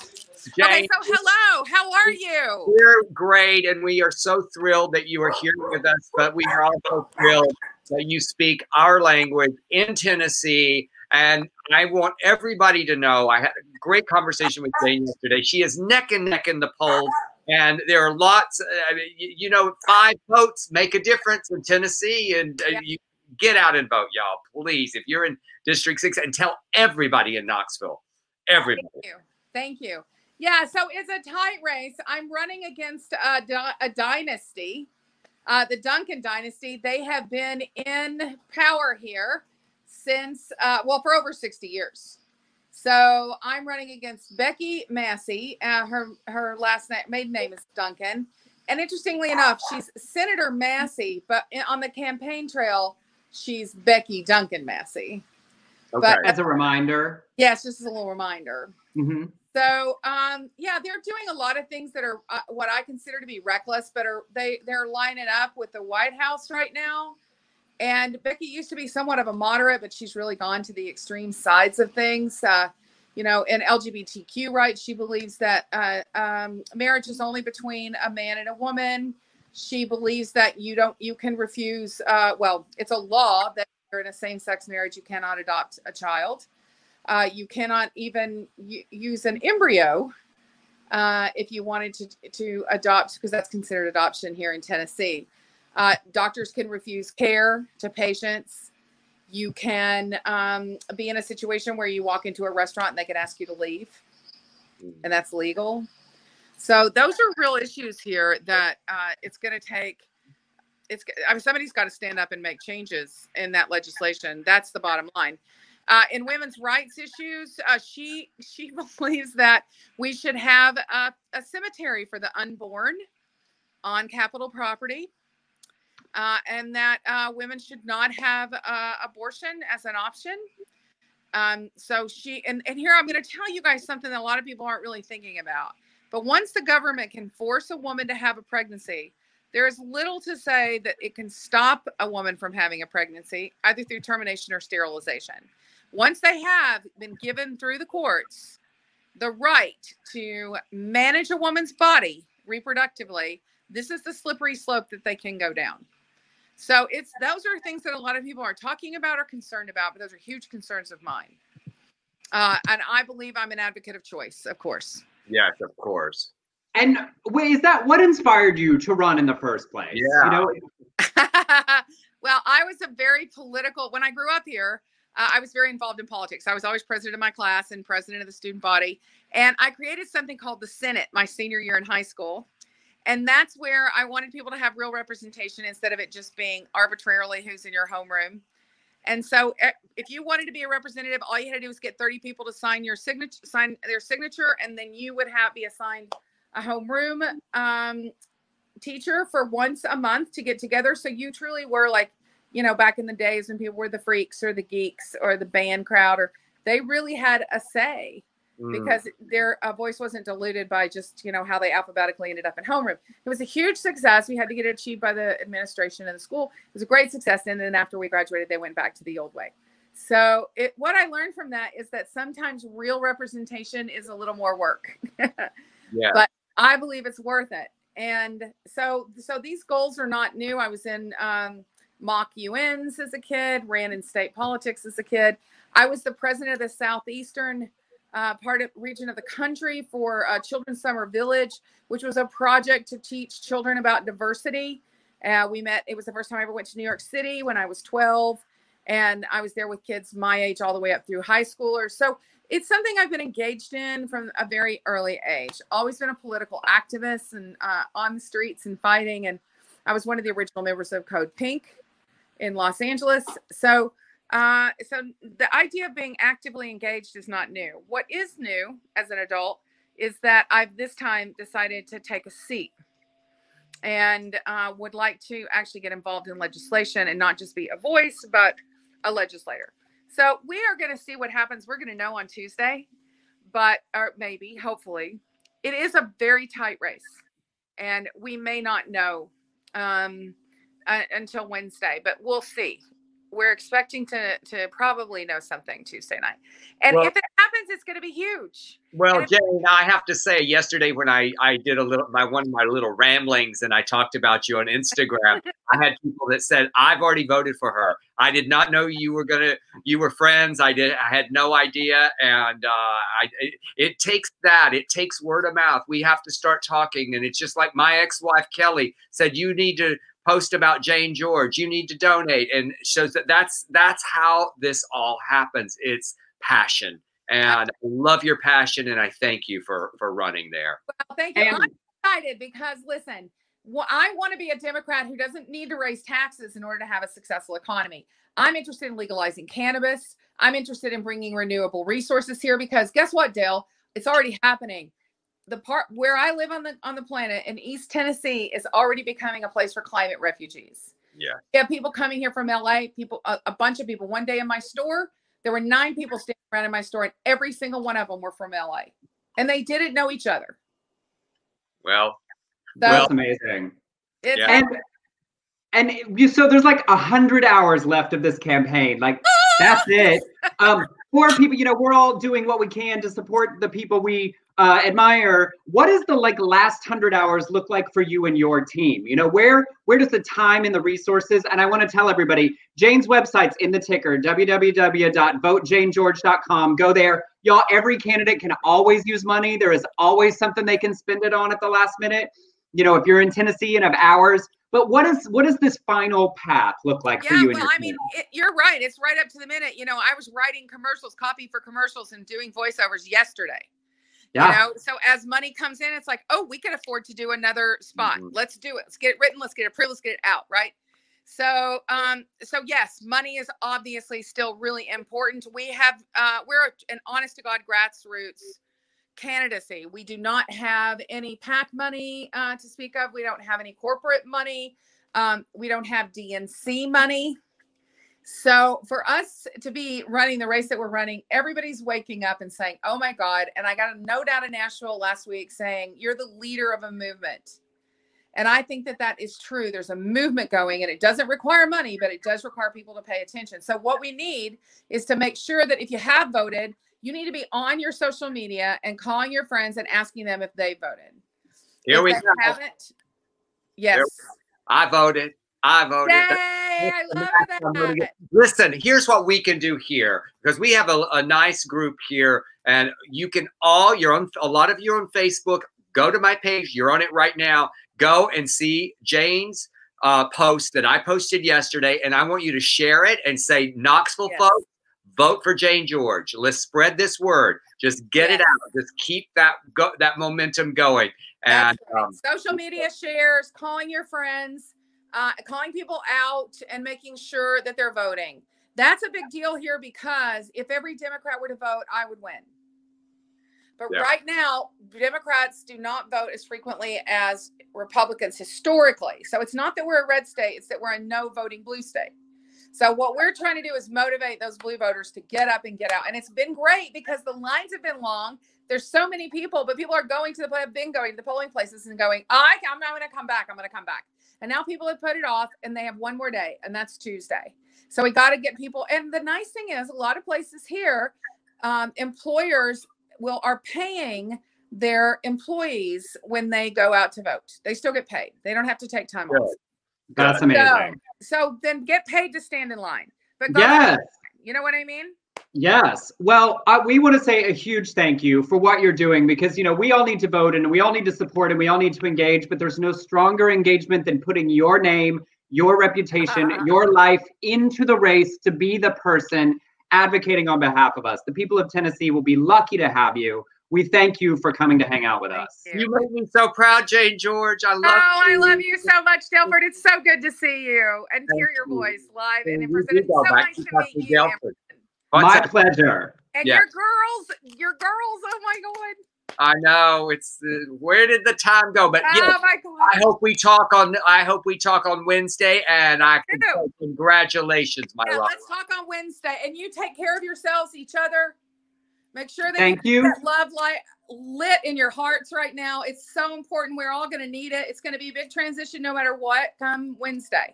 Jane, okay, so hello. How are you? We're great, and we are so thrilled that you are here with us, but we are also thrilled that you speak our language in Tennessee, and I want everybody to know, I had a great conversation with Jane yesterday. She is neck and neck in the polls, and there are lots, I mean, you know, five votes make a difference in Tennessee, and yeah. you get out and vote, y'all, please. If you're in District six, and tell everybody in Knoxville. Everybody. Thank you. Thank you. Yeah, so it's a tight race. I'm running against a, a dynasty, uh, the Duncan dynasty. They have been in power here since, uh, well, for over sixty years. So I'm running against Becky Massey. Uh, her her last name, maiden name is Duncan. And interestingly enough, she's Senator Massey, but on the campaign trail, she's Becky Duncan Massey. Okay. But as a reminder. Yes, just as a little reminder. Mm-hmm. So, um, yeah, they're doing a lot of things that are uh, what I consider to be reckless, but are they, they're lining up with the White House right now. And Becky used to be somewhat of a moderate, but she's really gone to the extreme sides of things. Uh, you know, in L G B T Q rights, she believes that uh, um, marriage is only between a man and a woman. She believes that you don't, you can refuse. Uh, well, it's a law that you're in a same-sex marriage, you cannot adopt a child. Uh, you cannot even y- use an embryo uh, if you wanted to to adopt, because that's considered adoption here in Tennessee. Uh, doctors can refuse care to patients. You can um, be in a situation where you walk into a restaurant and they can ask you to leave, and that's legal. So those are real issues here that uh, it's going to take. It's I mean, somebody's got to stand up and make changes in that legislation. That's the bottom line. Uh, in women's rights issues, uh, she she believes that we should have a, a cemetery for the unborn on Capitol property, uh, and that uh, women should not have uh, abortion as an option. Um, so she and, and here I'm going to tell you guys something that a lot of people aren't really thinking about. But once the government can force a woman to have a pregnancy, there is little to say that it can stop a woman from having a pregnancy, either through termination or sterilization. Once they have been given through the courts the right to manage a woman's body reproductively, this is the slippery slope that they can go down. So it's those are things that a lot of people are talking about or concerned about, but those are huge concerns of mine. Uh, and I believe I'm an advocate of choice, of course. Yes, of course. And wait, is that what inspired you to run in the first place? Yeah. You know? Well, I was a very political, when I grew up here, Uh, I was very involved in politics. I was always president of my class and president of the student body. And I created something called the Senate my senior year in high school. And that's where I wanted people to have real representation instead of it just being arbitrarily who's in your homeroom. And so if you wanted to be a representative, all you had to do was get thirty people to sign your signature, sign their signature, and then you would have be assigned a homeroom um, teacher for once a month to get together. So you truly were like, you know, back in the days when people were the freaks or the geeks or the band crowd, or they really had a say mm. because their uh, voice wasn't diluted by just, you know, how they alphabetically ended up in homeroom. It was a huge success. We had to get it achieved by the administration and the school. It was a great success. And then after we graduated, they went back to the old way. So it, what I learned from that is that sometimes real representation is a little more work, yeah. but I believe it's worth it. And so, so these goals are not new. I was in, um, mock U Ns as a kid, ran in state politics as a kid. I was the president of the Southeastern uh, part of region of the country for uh, Children's Summer Village, which was a project to teach children about diversity. Uh, we met, it was the first time I ever went to New York City when I was twelve. And I was there with kids my age all the way up through high schoolers. So it's something I've been engaged in from a very early age. Always been a political activist and uh, on the streets and fighting. And I was one of the original members of Code Pink in Los Angeles. So uh, so the idea of being actively engaged is not new. What is new as an adult is that I've this time decided to take a seat and uh, would like to actually get involved in legislation and not just be a voice, but a legislator. So we are going to see what happens. We're going to know on Tuesday, but or maybe, hopefully. It is a very tight race, and we may not know um, uh, until Wednesday, but we'll see. We're expecting to to probably know something Tuesday night. And well, if it happens, it's going to be huge. Well, Jane, I have to say, yesterday when I, I did a little my one of my little ramblings and I talked about you on Instagram, I had people that said, I've already voted for her. I did not know you were going to you were friends. I did. I had no idea. And uh, I it, it takes that. It takes word of mouth. We have to start talking. And it's just like my ex-wife, Kelly, said, you need to post about Jane George, you need to donate. And shows that that's, that's how this all happens. It's passion. And I love your passion. And I thank you for, for running there. Well, thank you. And I'm excited because listen, well, I want to be a Democrat who doesn't need to raise taxes in order to have a successful economy. I'm interested in legalizing cannabis. I'm interested in bringing renewable resources here because guess what, Dale, it's already happening. The part where I live on the on the planet in East Tennessee is already becoming a place for climate refugees. Yeah. We have people coming here from L A, people, a, a bunch of people. One day in my store, there were nine people standing around in my store and every single one of them were from L A and they didn't know each other. Well, so, well that's amazing. It's yeah. and, and you, so there's like a hundred hours left of this campaign. Like that's it. Um, poor people, you know, we're all doing what we can to support the people we Uh, admire. What does the like last hundred hours look like for you and your team? You know, where where does the time and the resources? And I want to tell everybody, Jane's website's in the ticker, w w w dot vote jane george dot com. Go there. Y'all, every candidate can always use money. There is always something they can spend it on at the last minute. You know, if you're in Tennessee and have hours. But what is what does this final path look like yeah, for you? Well, and your I mean, it, you're right. It's right up to the minute. You know, I was writing commercials, copy for commercials and doing voiceovers yesterday. Yeah. You know, so as money comes in, it's like, oh, we can afford to do another spot. Mm-hmm. Let's do it. Let's get it written. Let's get it approved. Let's get it out. Right. So, um, so yes, money is obviously still really important. We have, uh, we're an honest to God grassroots candidacy. We do not have any PAC money uh, to speak of. We don't have any corporate money. Um, we don't have D N C money. So for us to be running the race that we're running, everybody's waking up and saying, oh, my God. And I got a note out of Nashville last week saying you're the leader of a movement. And I think that that is true. There's a movement going and it doesn't require money, but it does require people to pay attention. So what we need is to make sure that if you have voted, you need to be on your social media and calling your friends and asking them if they voted. Here if we go. Haven't, yes. I voted. I voted. Yay! I love that. Listen, here's what we can do here because we have a, a nice group here, and you can all you're on a lot of you on Facebook. Go to my page. You're on it right now. Go and see Jane's uh, post that I posted yesterday, and I want you to share it and say, Knoxville yes. folks, vote for Jane George. Let's spread this word. Just get yes. it out. Just keep that go, that momentum going. And right. um, social media shares, calling your friends. Uh, calling people out and making sure that they're voting. That's a big deal here because if every Democrat were to vote, I would win. But yeah. right now, Democrats do not vote as frequently as Republicans historically. So it's not that we're a red state. It's that we're a no voting blue state. So what we're trying to do is motivate those blue voters to get up and get out. And it's been great because the lines have been long. There's so many people, but people are going to the have been going to the polling places and going, I, I'm not going to come back. I'm going to come back. And now people have put it off and they have one more day and that's Tuesday. So we got to get people. And the nice thing is a lot of places here, um, employers will are paying their employees when they go out to vote. They still get paid. They don't have to take time off. That's amazing. So, so then get paid to stand in line. But go yes. ahead. You know what I mean? Yes. Well, uh, we want to say a huge thank you for what you're doing, because, you know, we all need to vote and we all need to support and we all need to engage. But there's no stronger engagement than putting your name, your reputation, uh-huh. your life into the race to be the person advocating on behalf of us. The people of Tennessee will be lucky to have you. We thank you for coming to hang out with us. You. you made me so proud, Jane George. I love oh, you. Oh, I love you so much, Delford. It's so good to see you and thank hear your you. voice live and in person. It's so nice to, to meet you. What's My up? pleasure. And yes. your girls, your girls, oh my God. I know it's uh, where did the time go? But oh yes, my God. I hope we talk on. I hope we talk on Wednesday, and I can say congratulations, my yeah, love. Let's talk on Wednesday, and you take care of yourselves, each other. Make sure that Thank you, you. That love light lit in your hearts right now. It's so important. We're all going to need it. It's going to be a big transition, no matter what. Come Wednesday.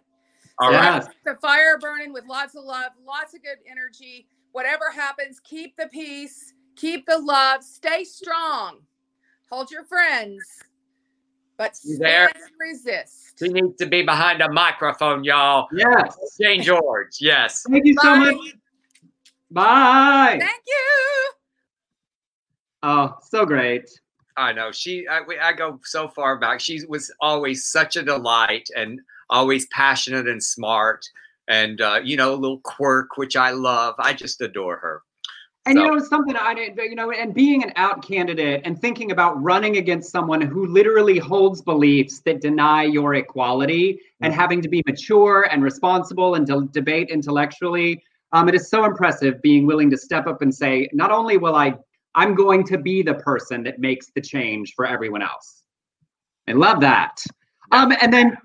All so right. The fire burning with lots of love, lots of good energy. Whatever happens, keep the peace, keep the love, stay strong, hold your friends, but stand and resist. She needs to be behind a microphone, y'all. Yes. Jane George, yes. Thank you Bye. so much. Bye. Thank you. Oh, so great. I know. She. I, I go so far back. She was always such a delight and always passionate and smart. And, uh, you know, a little quirk, which I love. I just adore her. And, so. you know, something I didn't, you know, and being an out candidate and thinking about running against someone who literally holds beliefs that deny your equality mm-hmm. and having to be mature and responsible and de- debate intellectually. Um, it is so impressive being willing to step up and say, not only will I, I'm going to be the person that makes the change for everyone else. I love that. Yeah. Um, and then.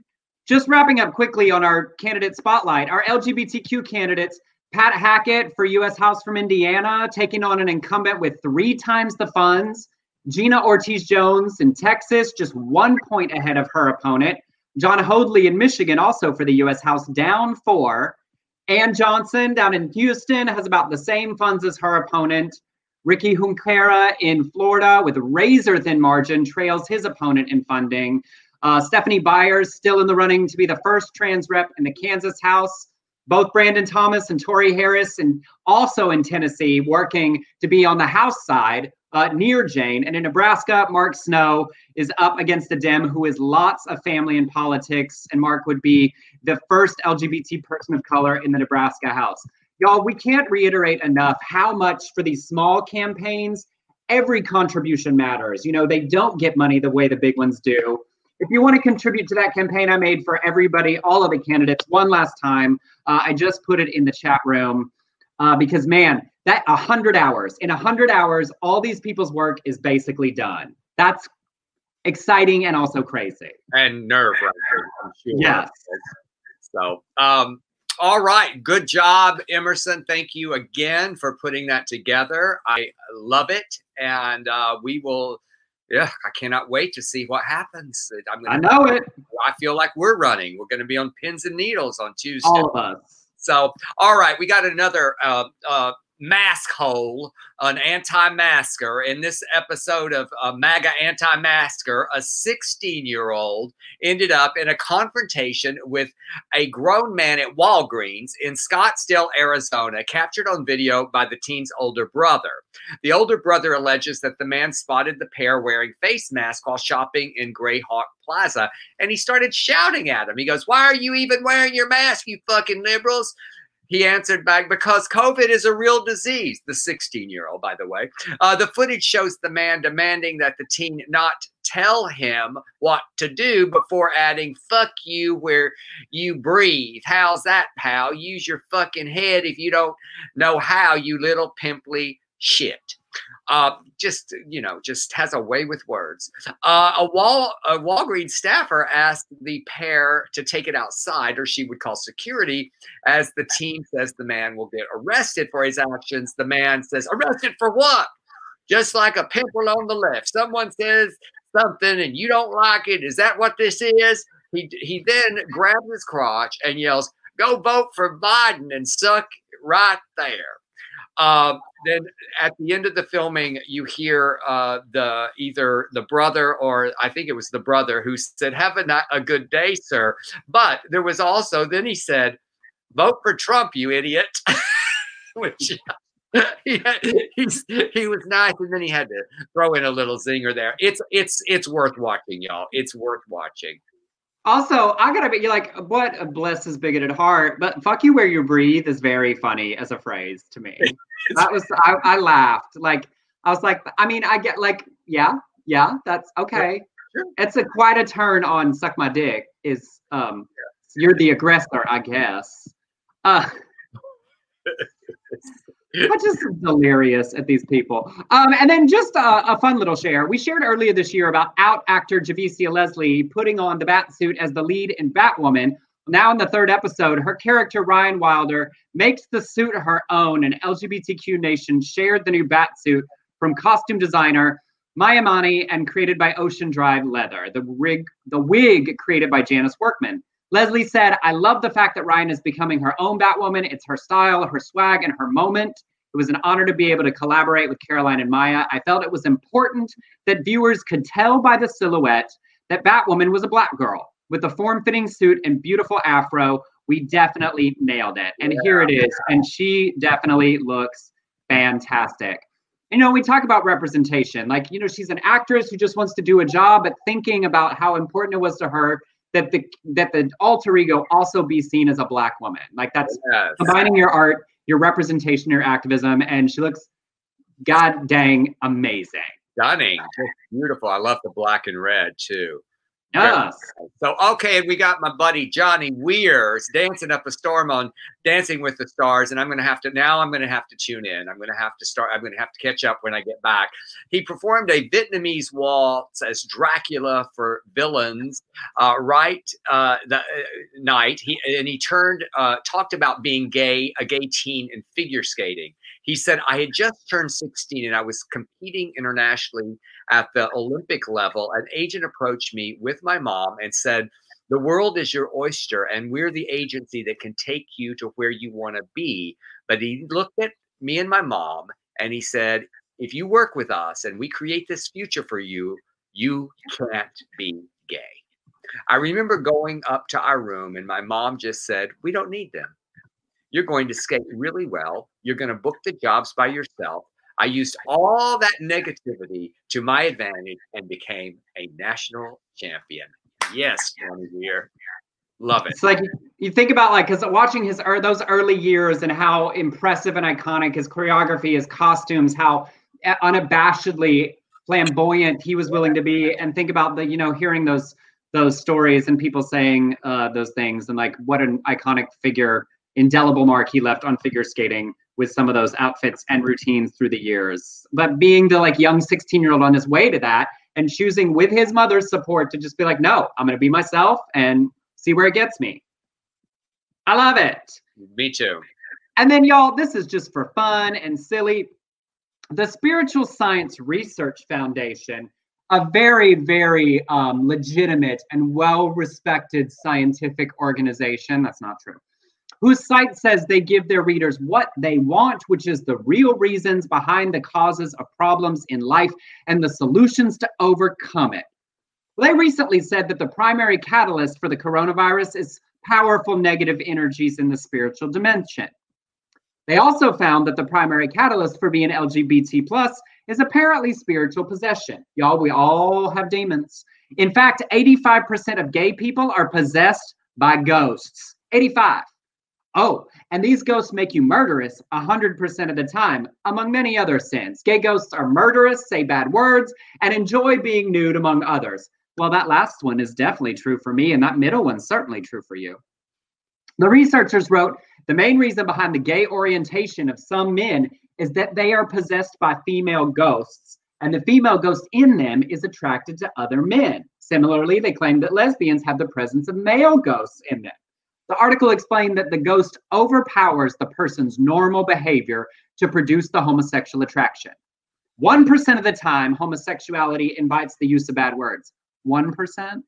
Just wrapping up quickly on our candidate spotlight, our L G B T Q candidates, Pat Hackett for U S House from Indiana, taking on an incumbent with three times the funds. Gina Ortiz-Jones in Texas, just one point ahead of her opponent. John Hoadley in Michigan, also for the U S House, down four. Ann Johnson down in Houston has about the same funds as her opponent. Ricky Junquera in Florida with razor-thin margin trails his opponent in funding. Uh, Stephanie Byers still in the running to be the first trans rep in the Kansas House. Both Brandon Thomas and Tori Harris, and also in Tennessee, working to be on the House side uh, near Jane. And in Nebraska, Mark Snow is up against a Dem who is lots of family in politics. And Mark would be the first L G B T person of color in the Nebraska House. Y'all, we can't reiterate enough how much for these small campaigns, every contribution matters. You know, they don't get money the way the big ones do. If you want to contribute to that campaign I made for everybody, all of the candidates, one last time, uh, I just put it in the chat room uh, because, man, that one hundred hours, in one hundred hours, all these people's work is basically done. That's exciting and also crazy. And nerve-wracking, I'm sure. Yes. So, um, all right. Good job, Emerson. Thank you again for putting that together. I love it. And uh, we will... Yeah, I cannot wait to see what happens. I'm gonna I know it. I feel like we're running. We're going to be on pins and needles on Tuesday. All of us. So, all right, we got another uh, uh, mask hole, an anti-masker. In this episode of uh, MAGA Anti-Masker, a sixteen-year-old ended up in a confrontation with a grown man at Walgreens in Scottsdale, Arizona, captured on video by the teen's older brother. The older brother alleges that the man spotted the pair wearing face masks while shopping in Greyhawk Plaza, and he started shouting at him. He goes, "Why are you even wearing your mask, you fucking liberals?" He answered back, "Because COVID is a real disease," the sixteen-year-old, by the way. Uh, the footage shows the man demanding that the teen not tell him what to do before adding, "Fuck you where you breathe. How's that, pal? Use your fucking head if you don't know how, you little pimply shit." Uh, just, you know, just has a way with words. Uh, a, Wal- a Walgreens staffer asked the pair to take it outside or she would call security, as the teen says the man will get arrested for his actions. The man says, "Arrested for what? Just like a pimple on the left. Someone says something and you don't like it. Is that what this is?" He, he then grabs his crotch and yells, "Go vote for Biden," and suck right there. Uh, then at the end of the filming, you hear uh, the either the brother or I think it was the brother who said, "Have a, not a good day, sir." But there was also then he said, "Vote for Trump, you idiot," which he, had, he's, he was nice, and then he had to throw in a little zinger there. It's it's it's worth watching, y'all. It's worth watching. Also, I gotta be you're like, what bless his bigoted heart, but fuck you where you breathe is very funny as a phrase to me. That was I, I laughed. Like I was like, I mean, I get like, yeah, yeah, that's okay. Sure. It's a quite a turn on suck my dick is um yeah. You're the aggressor, I guess. Uh which is delirious at these people. Um, and then just a, a fun little share. We shared earlier this year about out actor Javicia Leslie putting on the bat suit as the lead in Batwoman. Now in the third episode, her character Ryan Wilder makes the suit her own, and L G B T Q Nation shared the new bat suit from costume designer Maya Mani and created by Ocean Drive Leather, the rig, the wig created by Janice Workman. Leslie said, "I love the fact that Ryan is becoming her own Batwoman. It's her style, her swag, and her moment. It was an honor to be able to collaborate with Caroline and Maya. I felt it was important that viewers could tell by the silhouette that Batwoman was a black girl. With the form-fitting suit and beautiful afro, we definitely nailed it." And yeah, here it is. And she definitely looks fantastic. You know, we talk about representation. Like, you know, she's an actress who just wants to do a job, but thinking about how important it was to her that the that the alter ego also be seen as a black woman. Like that's yes. Combining your art, your representation, your activism, and she looks god dang amazing. Stunning, beautiful. I love the black and red too. Yes. So, okay, we got my buddy Johnny Weir's dancing up a storm on Dancing with the Stars, and I'm going to have to, now I'm going to have to tune in. I'm going to have to start, I'm going to have to catch up when I get back. He performed a Vietnamese waltz as Dracula for villains, uh, right uh, the uh, night, he, and he turned, uh, talked about being gay, a gay teen in figure skating. He said, "I had just turned sixteen and I was competing internationally at the Olympic level. An agent approached me with my mom and said, 'The world is your oyster and we're the agency that can take you to where you want to be.' But he looked at me and my mom and he said, 'If you work with us and we create this future for you, you can't be gay.' I remember going up to our room and my mom just said, 'We don't need them. You're going to skate really well. You're going to book the jobs by yourself.' I used all that negativity to my advantage and became a national champion." Yes, Johnny Weir. Love it. It's like you think about like, because watching his er, those early years and how impressive and iconic his choreography, his costumes, how unabashedly flamboyant he was willing to be, and think about the, you know, hearing those those stories and people saying uh, those things and like what an iconic figure, indelible mark he left on figure skating with some of those outfits and routines through the years. But being the like young sixteen year old on his way to that and choosing with his mother's support to just be like, no, I'm going to be myself and see where it gets me. I love it. Me too. And then y'all, this is just for fun and silly. The Spiritual Science Research Foundation, a very, very um, legitimate and well-respected scientific organization. That's not true. Whose site says they give their readers what they want, which is the real reasons behind the causes of problems in life and the solutions to overcome it. They recently said that the primary catalyst for the coronavirus is powerful negative energies in the spiritual dimension. They also found that the primary catalyst for being L G B T plus is apparently spiritual possession. Y'all, we all have demons. In fact, eighty-five percent of gay people are possessed by ghosts. eighty-five. Oh, and these ghosts make you murderous one hundred percent of the time, among many other sins. Gay ghosts are murderous, say bad words, and enjoy being nude, among others. Well, that last one is definitely true for me, and that middle one's certainly true for you. The researchers wrote, the main reason behind the gay orientation of some men is that they are possessed by female ghosts, and the female ghost in them is attracted to other men. Similarly, they claim that lesbians have the presence of male ghosts in them. The article explained that the ghost overpowers the person's normal behavior to produce the homosexual attraction. one percent of the time, homosexuality invites the use of bad words. one percent.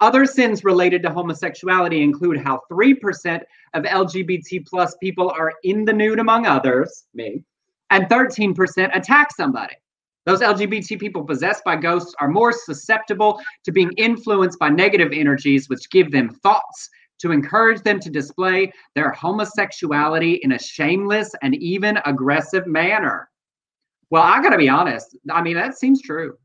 Other sins related to homosexuality include how three percent of L G B T plus people are in the nude, among others, me, and thirteen percent attack somebody. Those L G B T people possessed by ghosts are more susceptible to being influenced by negative energies, which give them thoughts to encourage them to display their homosexuality in a shameless and even aggressive manner. Well, I gotta be honest. I mean, that seems true.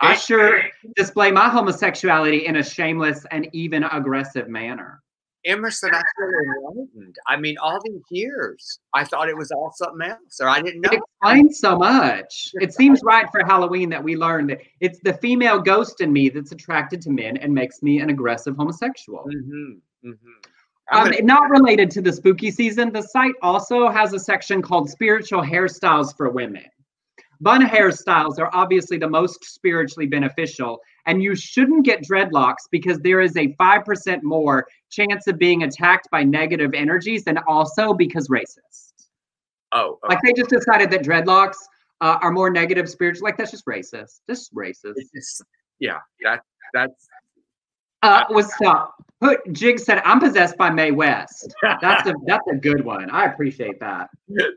I sure display my homosexuality in a shameless and even aggressive manner. Emerson, I feel enlightened. I mean, all these years, I thought it was all something else, or I didn't know. It explains so much. It seems right for Halloween that we learned that it's the female ghost in me that's attracted to men and makes me an aggressive homosexual. Mm-hmm. Mm-hmm. Um, gonna- not related to the spooky season, the site also has a section called Spiritual Hairstyles for Women. Bun hairstyles are obviously the most spiritually beneficial, and you shouldn't get dreadlocks because there is a five percent more chance of being attacked by negative energies, and also because racist. Oh. Okay. Like they just decided that dreadlocks uh, are more negative spiritual. Like that's just racist. Just racist. Just, yeah. That, that's. Uh, was stop. Uh, Jig said, I'm possessed by Mae West. That's a that's a good one. I appreciate that.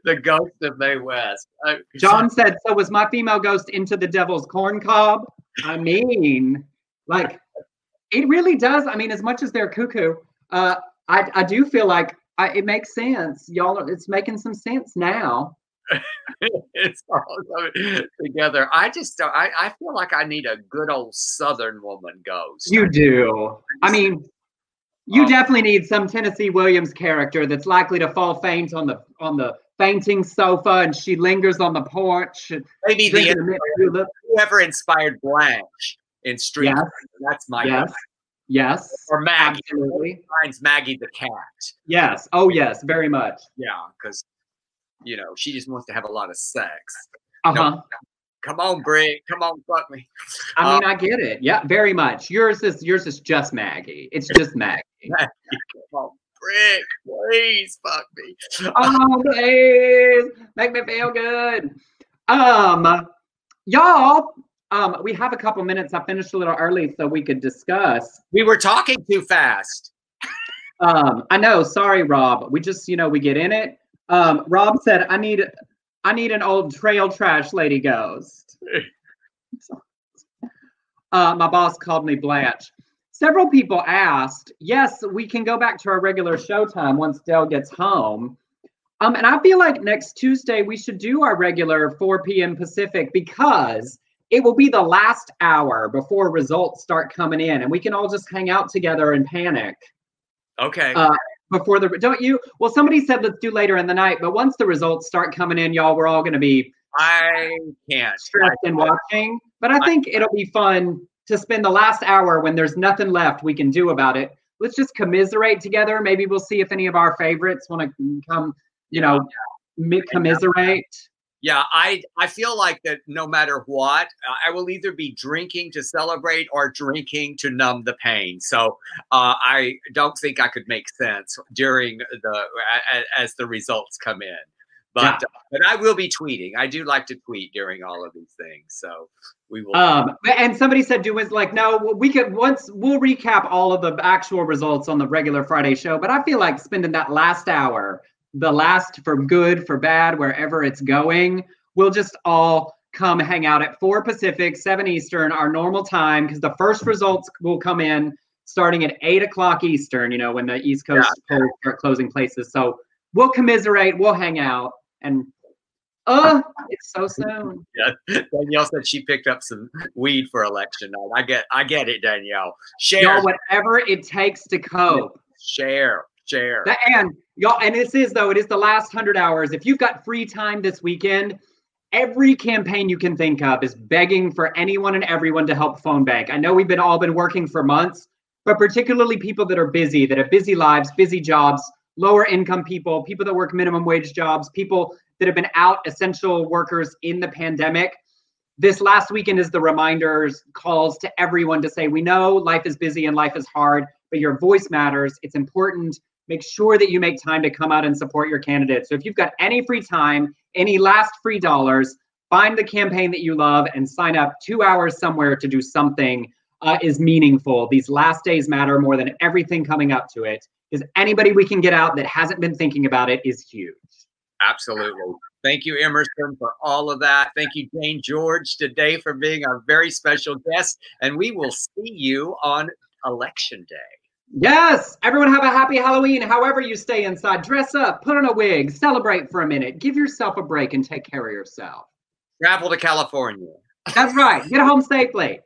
The ghost of Mae West. I, John said, so was my female ghost into the devil's corn cob? I mean, like, it really does. I mean, as much as they're cuckoo, uh, I, I do feel like I, it makes sense. Y'all, are, it's making some sense now. It's all together. I just don't, I, I feel like I need a good old Southern woman ghost. You do. I mean, you um, definitely need some Tennessee Williams character that's likely to fall faint on the on the fainting sofa, and she lingers on the porch. Maybe the whoever inspired Blanche in Street. Yes. That's my yes. guy. Yes. Or Maggie. Absolutely. Finds Maggie the cat. Yes. Oh yes, very much. Yeah, because you know, she just wants to have a lot of sex. Uh-huh. No, no. Come on, Brick. Come on, fuck me. I um, mean, I get it. Yeah, very much. Yours is yours is just Maggie. It's just Maggie. Maggie, come on, Brick. Please fuck me. Oh, please. Make me feel good. Um, y'all, um, we have a couple minutes. I finished a little early so we could discuss. We were talking too fast. um, I know. Sorry, Rob. We just, you know, we get in it. Um, Rob said, I need I need an old trail trash lady ghost. uh, my boss called me Blanche. Several people asked, yes, we can go back to our regular show time once Del gets home. Um, and I feel like next Tuesday we should do our regular four p.m. Pacific, because it will be the last hour before results start coming in, and we can all just hang out together and panic. Okay. Uh, Before the don't you? Well, somebody said let's do later in the night, but once the results start coming in, y'all, we're all going to be I can't stressed I, and watching. But I think I, it'll be fun to spend the last hour when there's nothing left we can do about it. Let's just commiserate together. Maybe we'll see if any of our favorites want to come. You know, yeah. commiserate. Yeah, I I feel like that no matter what, I will either be drinking to celebrate or drinking to numb the pain. So uh, I don't think I could make sense during the as, as the results come in. But yeah. uh, but I will be tweeting. I do like to tweet during all of these things. So we will. Um, and somebody said, "Do is like no, we could once we'll recap all of the actual results on the regular Friday show." But I feel like spending that last hour. The last for good, for bad, wherever it's going. We'll just all come hang out at four Pacific, seven Eastern, our normal time, because the first results will come in starting at eight o'clock Eastern, you know, when the East Coast yeah. polls start closing places. So we'll commiserate, we'll hang out, and oh, it's so soon. Yeah. Danielle said she picked up some weed for election night. I get I get it, Danielle. Share. Y'all, whatever it takes to cope. Share. Share. And y'all, and this is though, it is the last hundred hours. If you've got free time this weekend, every campaign you can think of is begging for anyone and everyone to help phone bank. I know we've been all been working for months, but particularly people that are busy, that have busy lives, busy jobs, lower income people, people that work minimum wage jobs, people that have been out essential workers in the pandemic. This last weekend is the reminders calls to everyone to say, we know life is busy and life is hard, but your voice matters. It's important. Make sure that you make time to come out and support your candidates. So if you've got any free time, any last free dollars, find the campaign that you love and sign up two hours somewhere to do something uh, is meaningful. These last days matter more than everything coming up to it. Because anybody we can get out that hasn't been thinking about it is huge. Absolutely. Thank you, Emerson, for all of that. Thank you, Jane George, today for being our very special guest. And we will see you on Election Day. Yes. Everyone have a happy Halloween. However you stay inside, dress up, put on a wig, celebrate for a minute, give yourself a break and take care of yourself. Travel to California. That's right. Get home safely.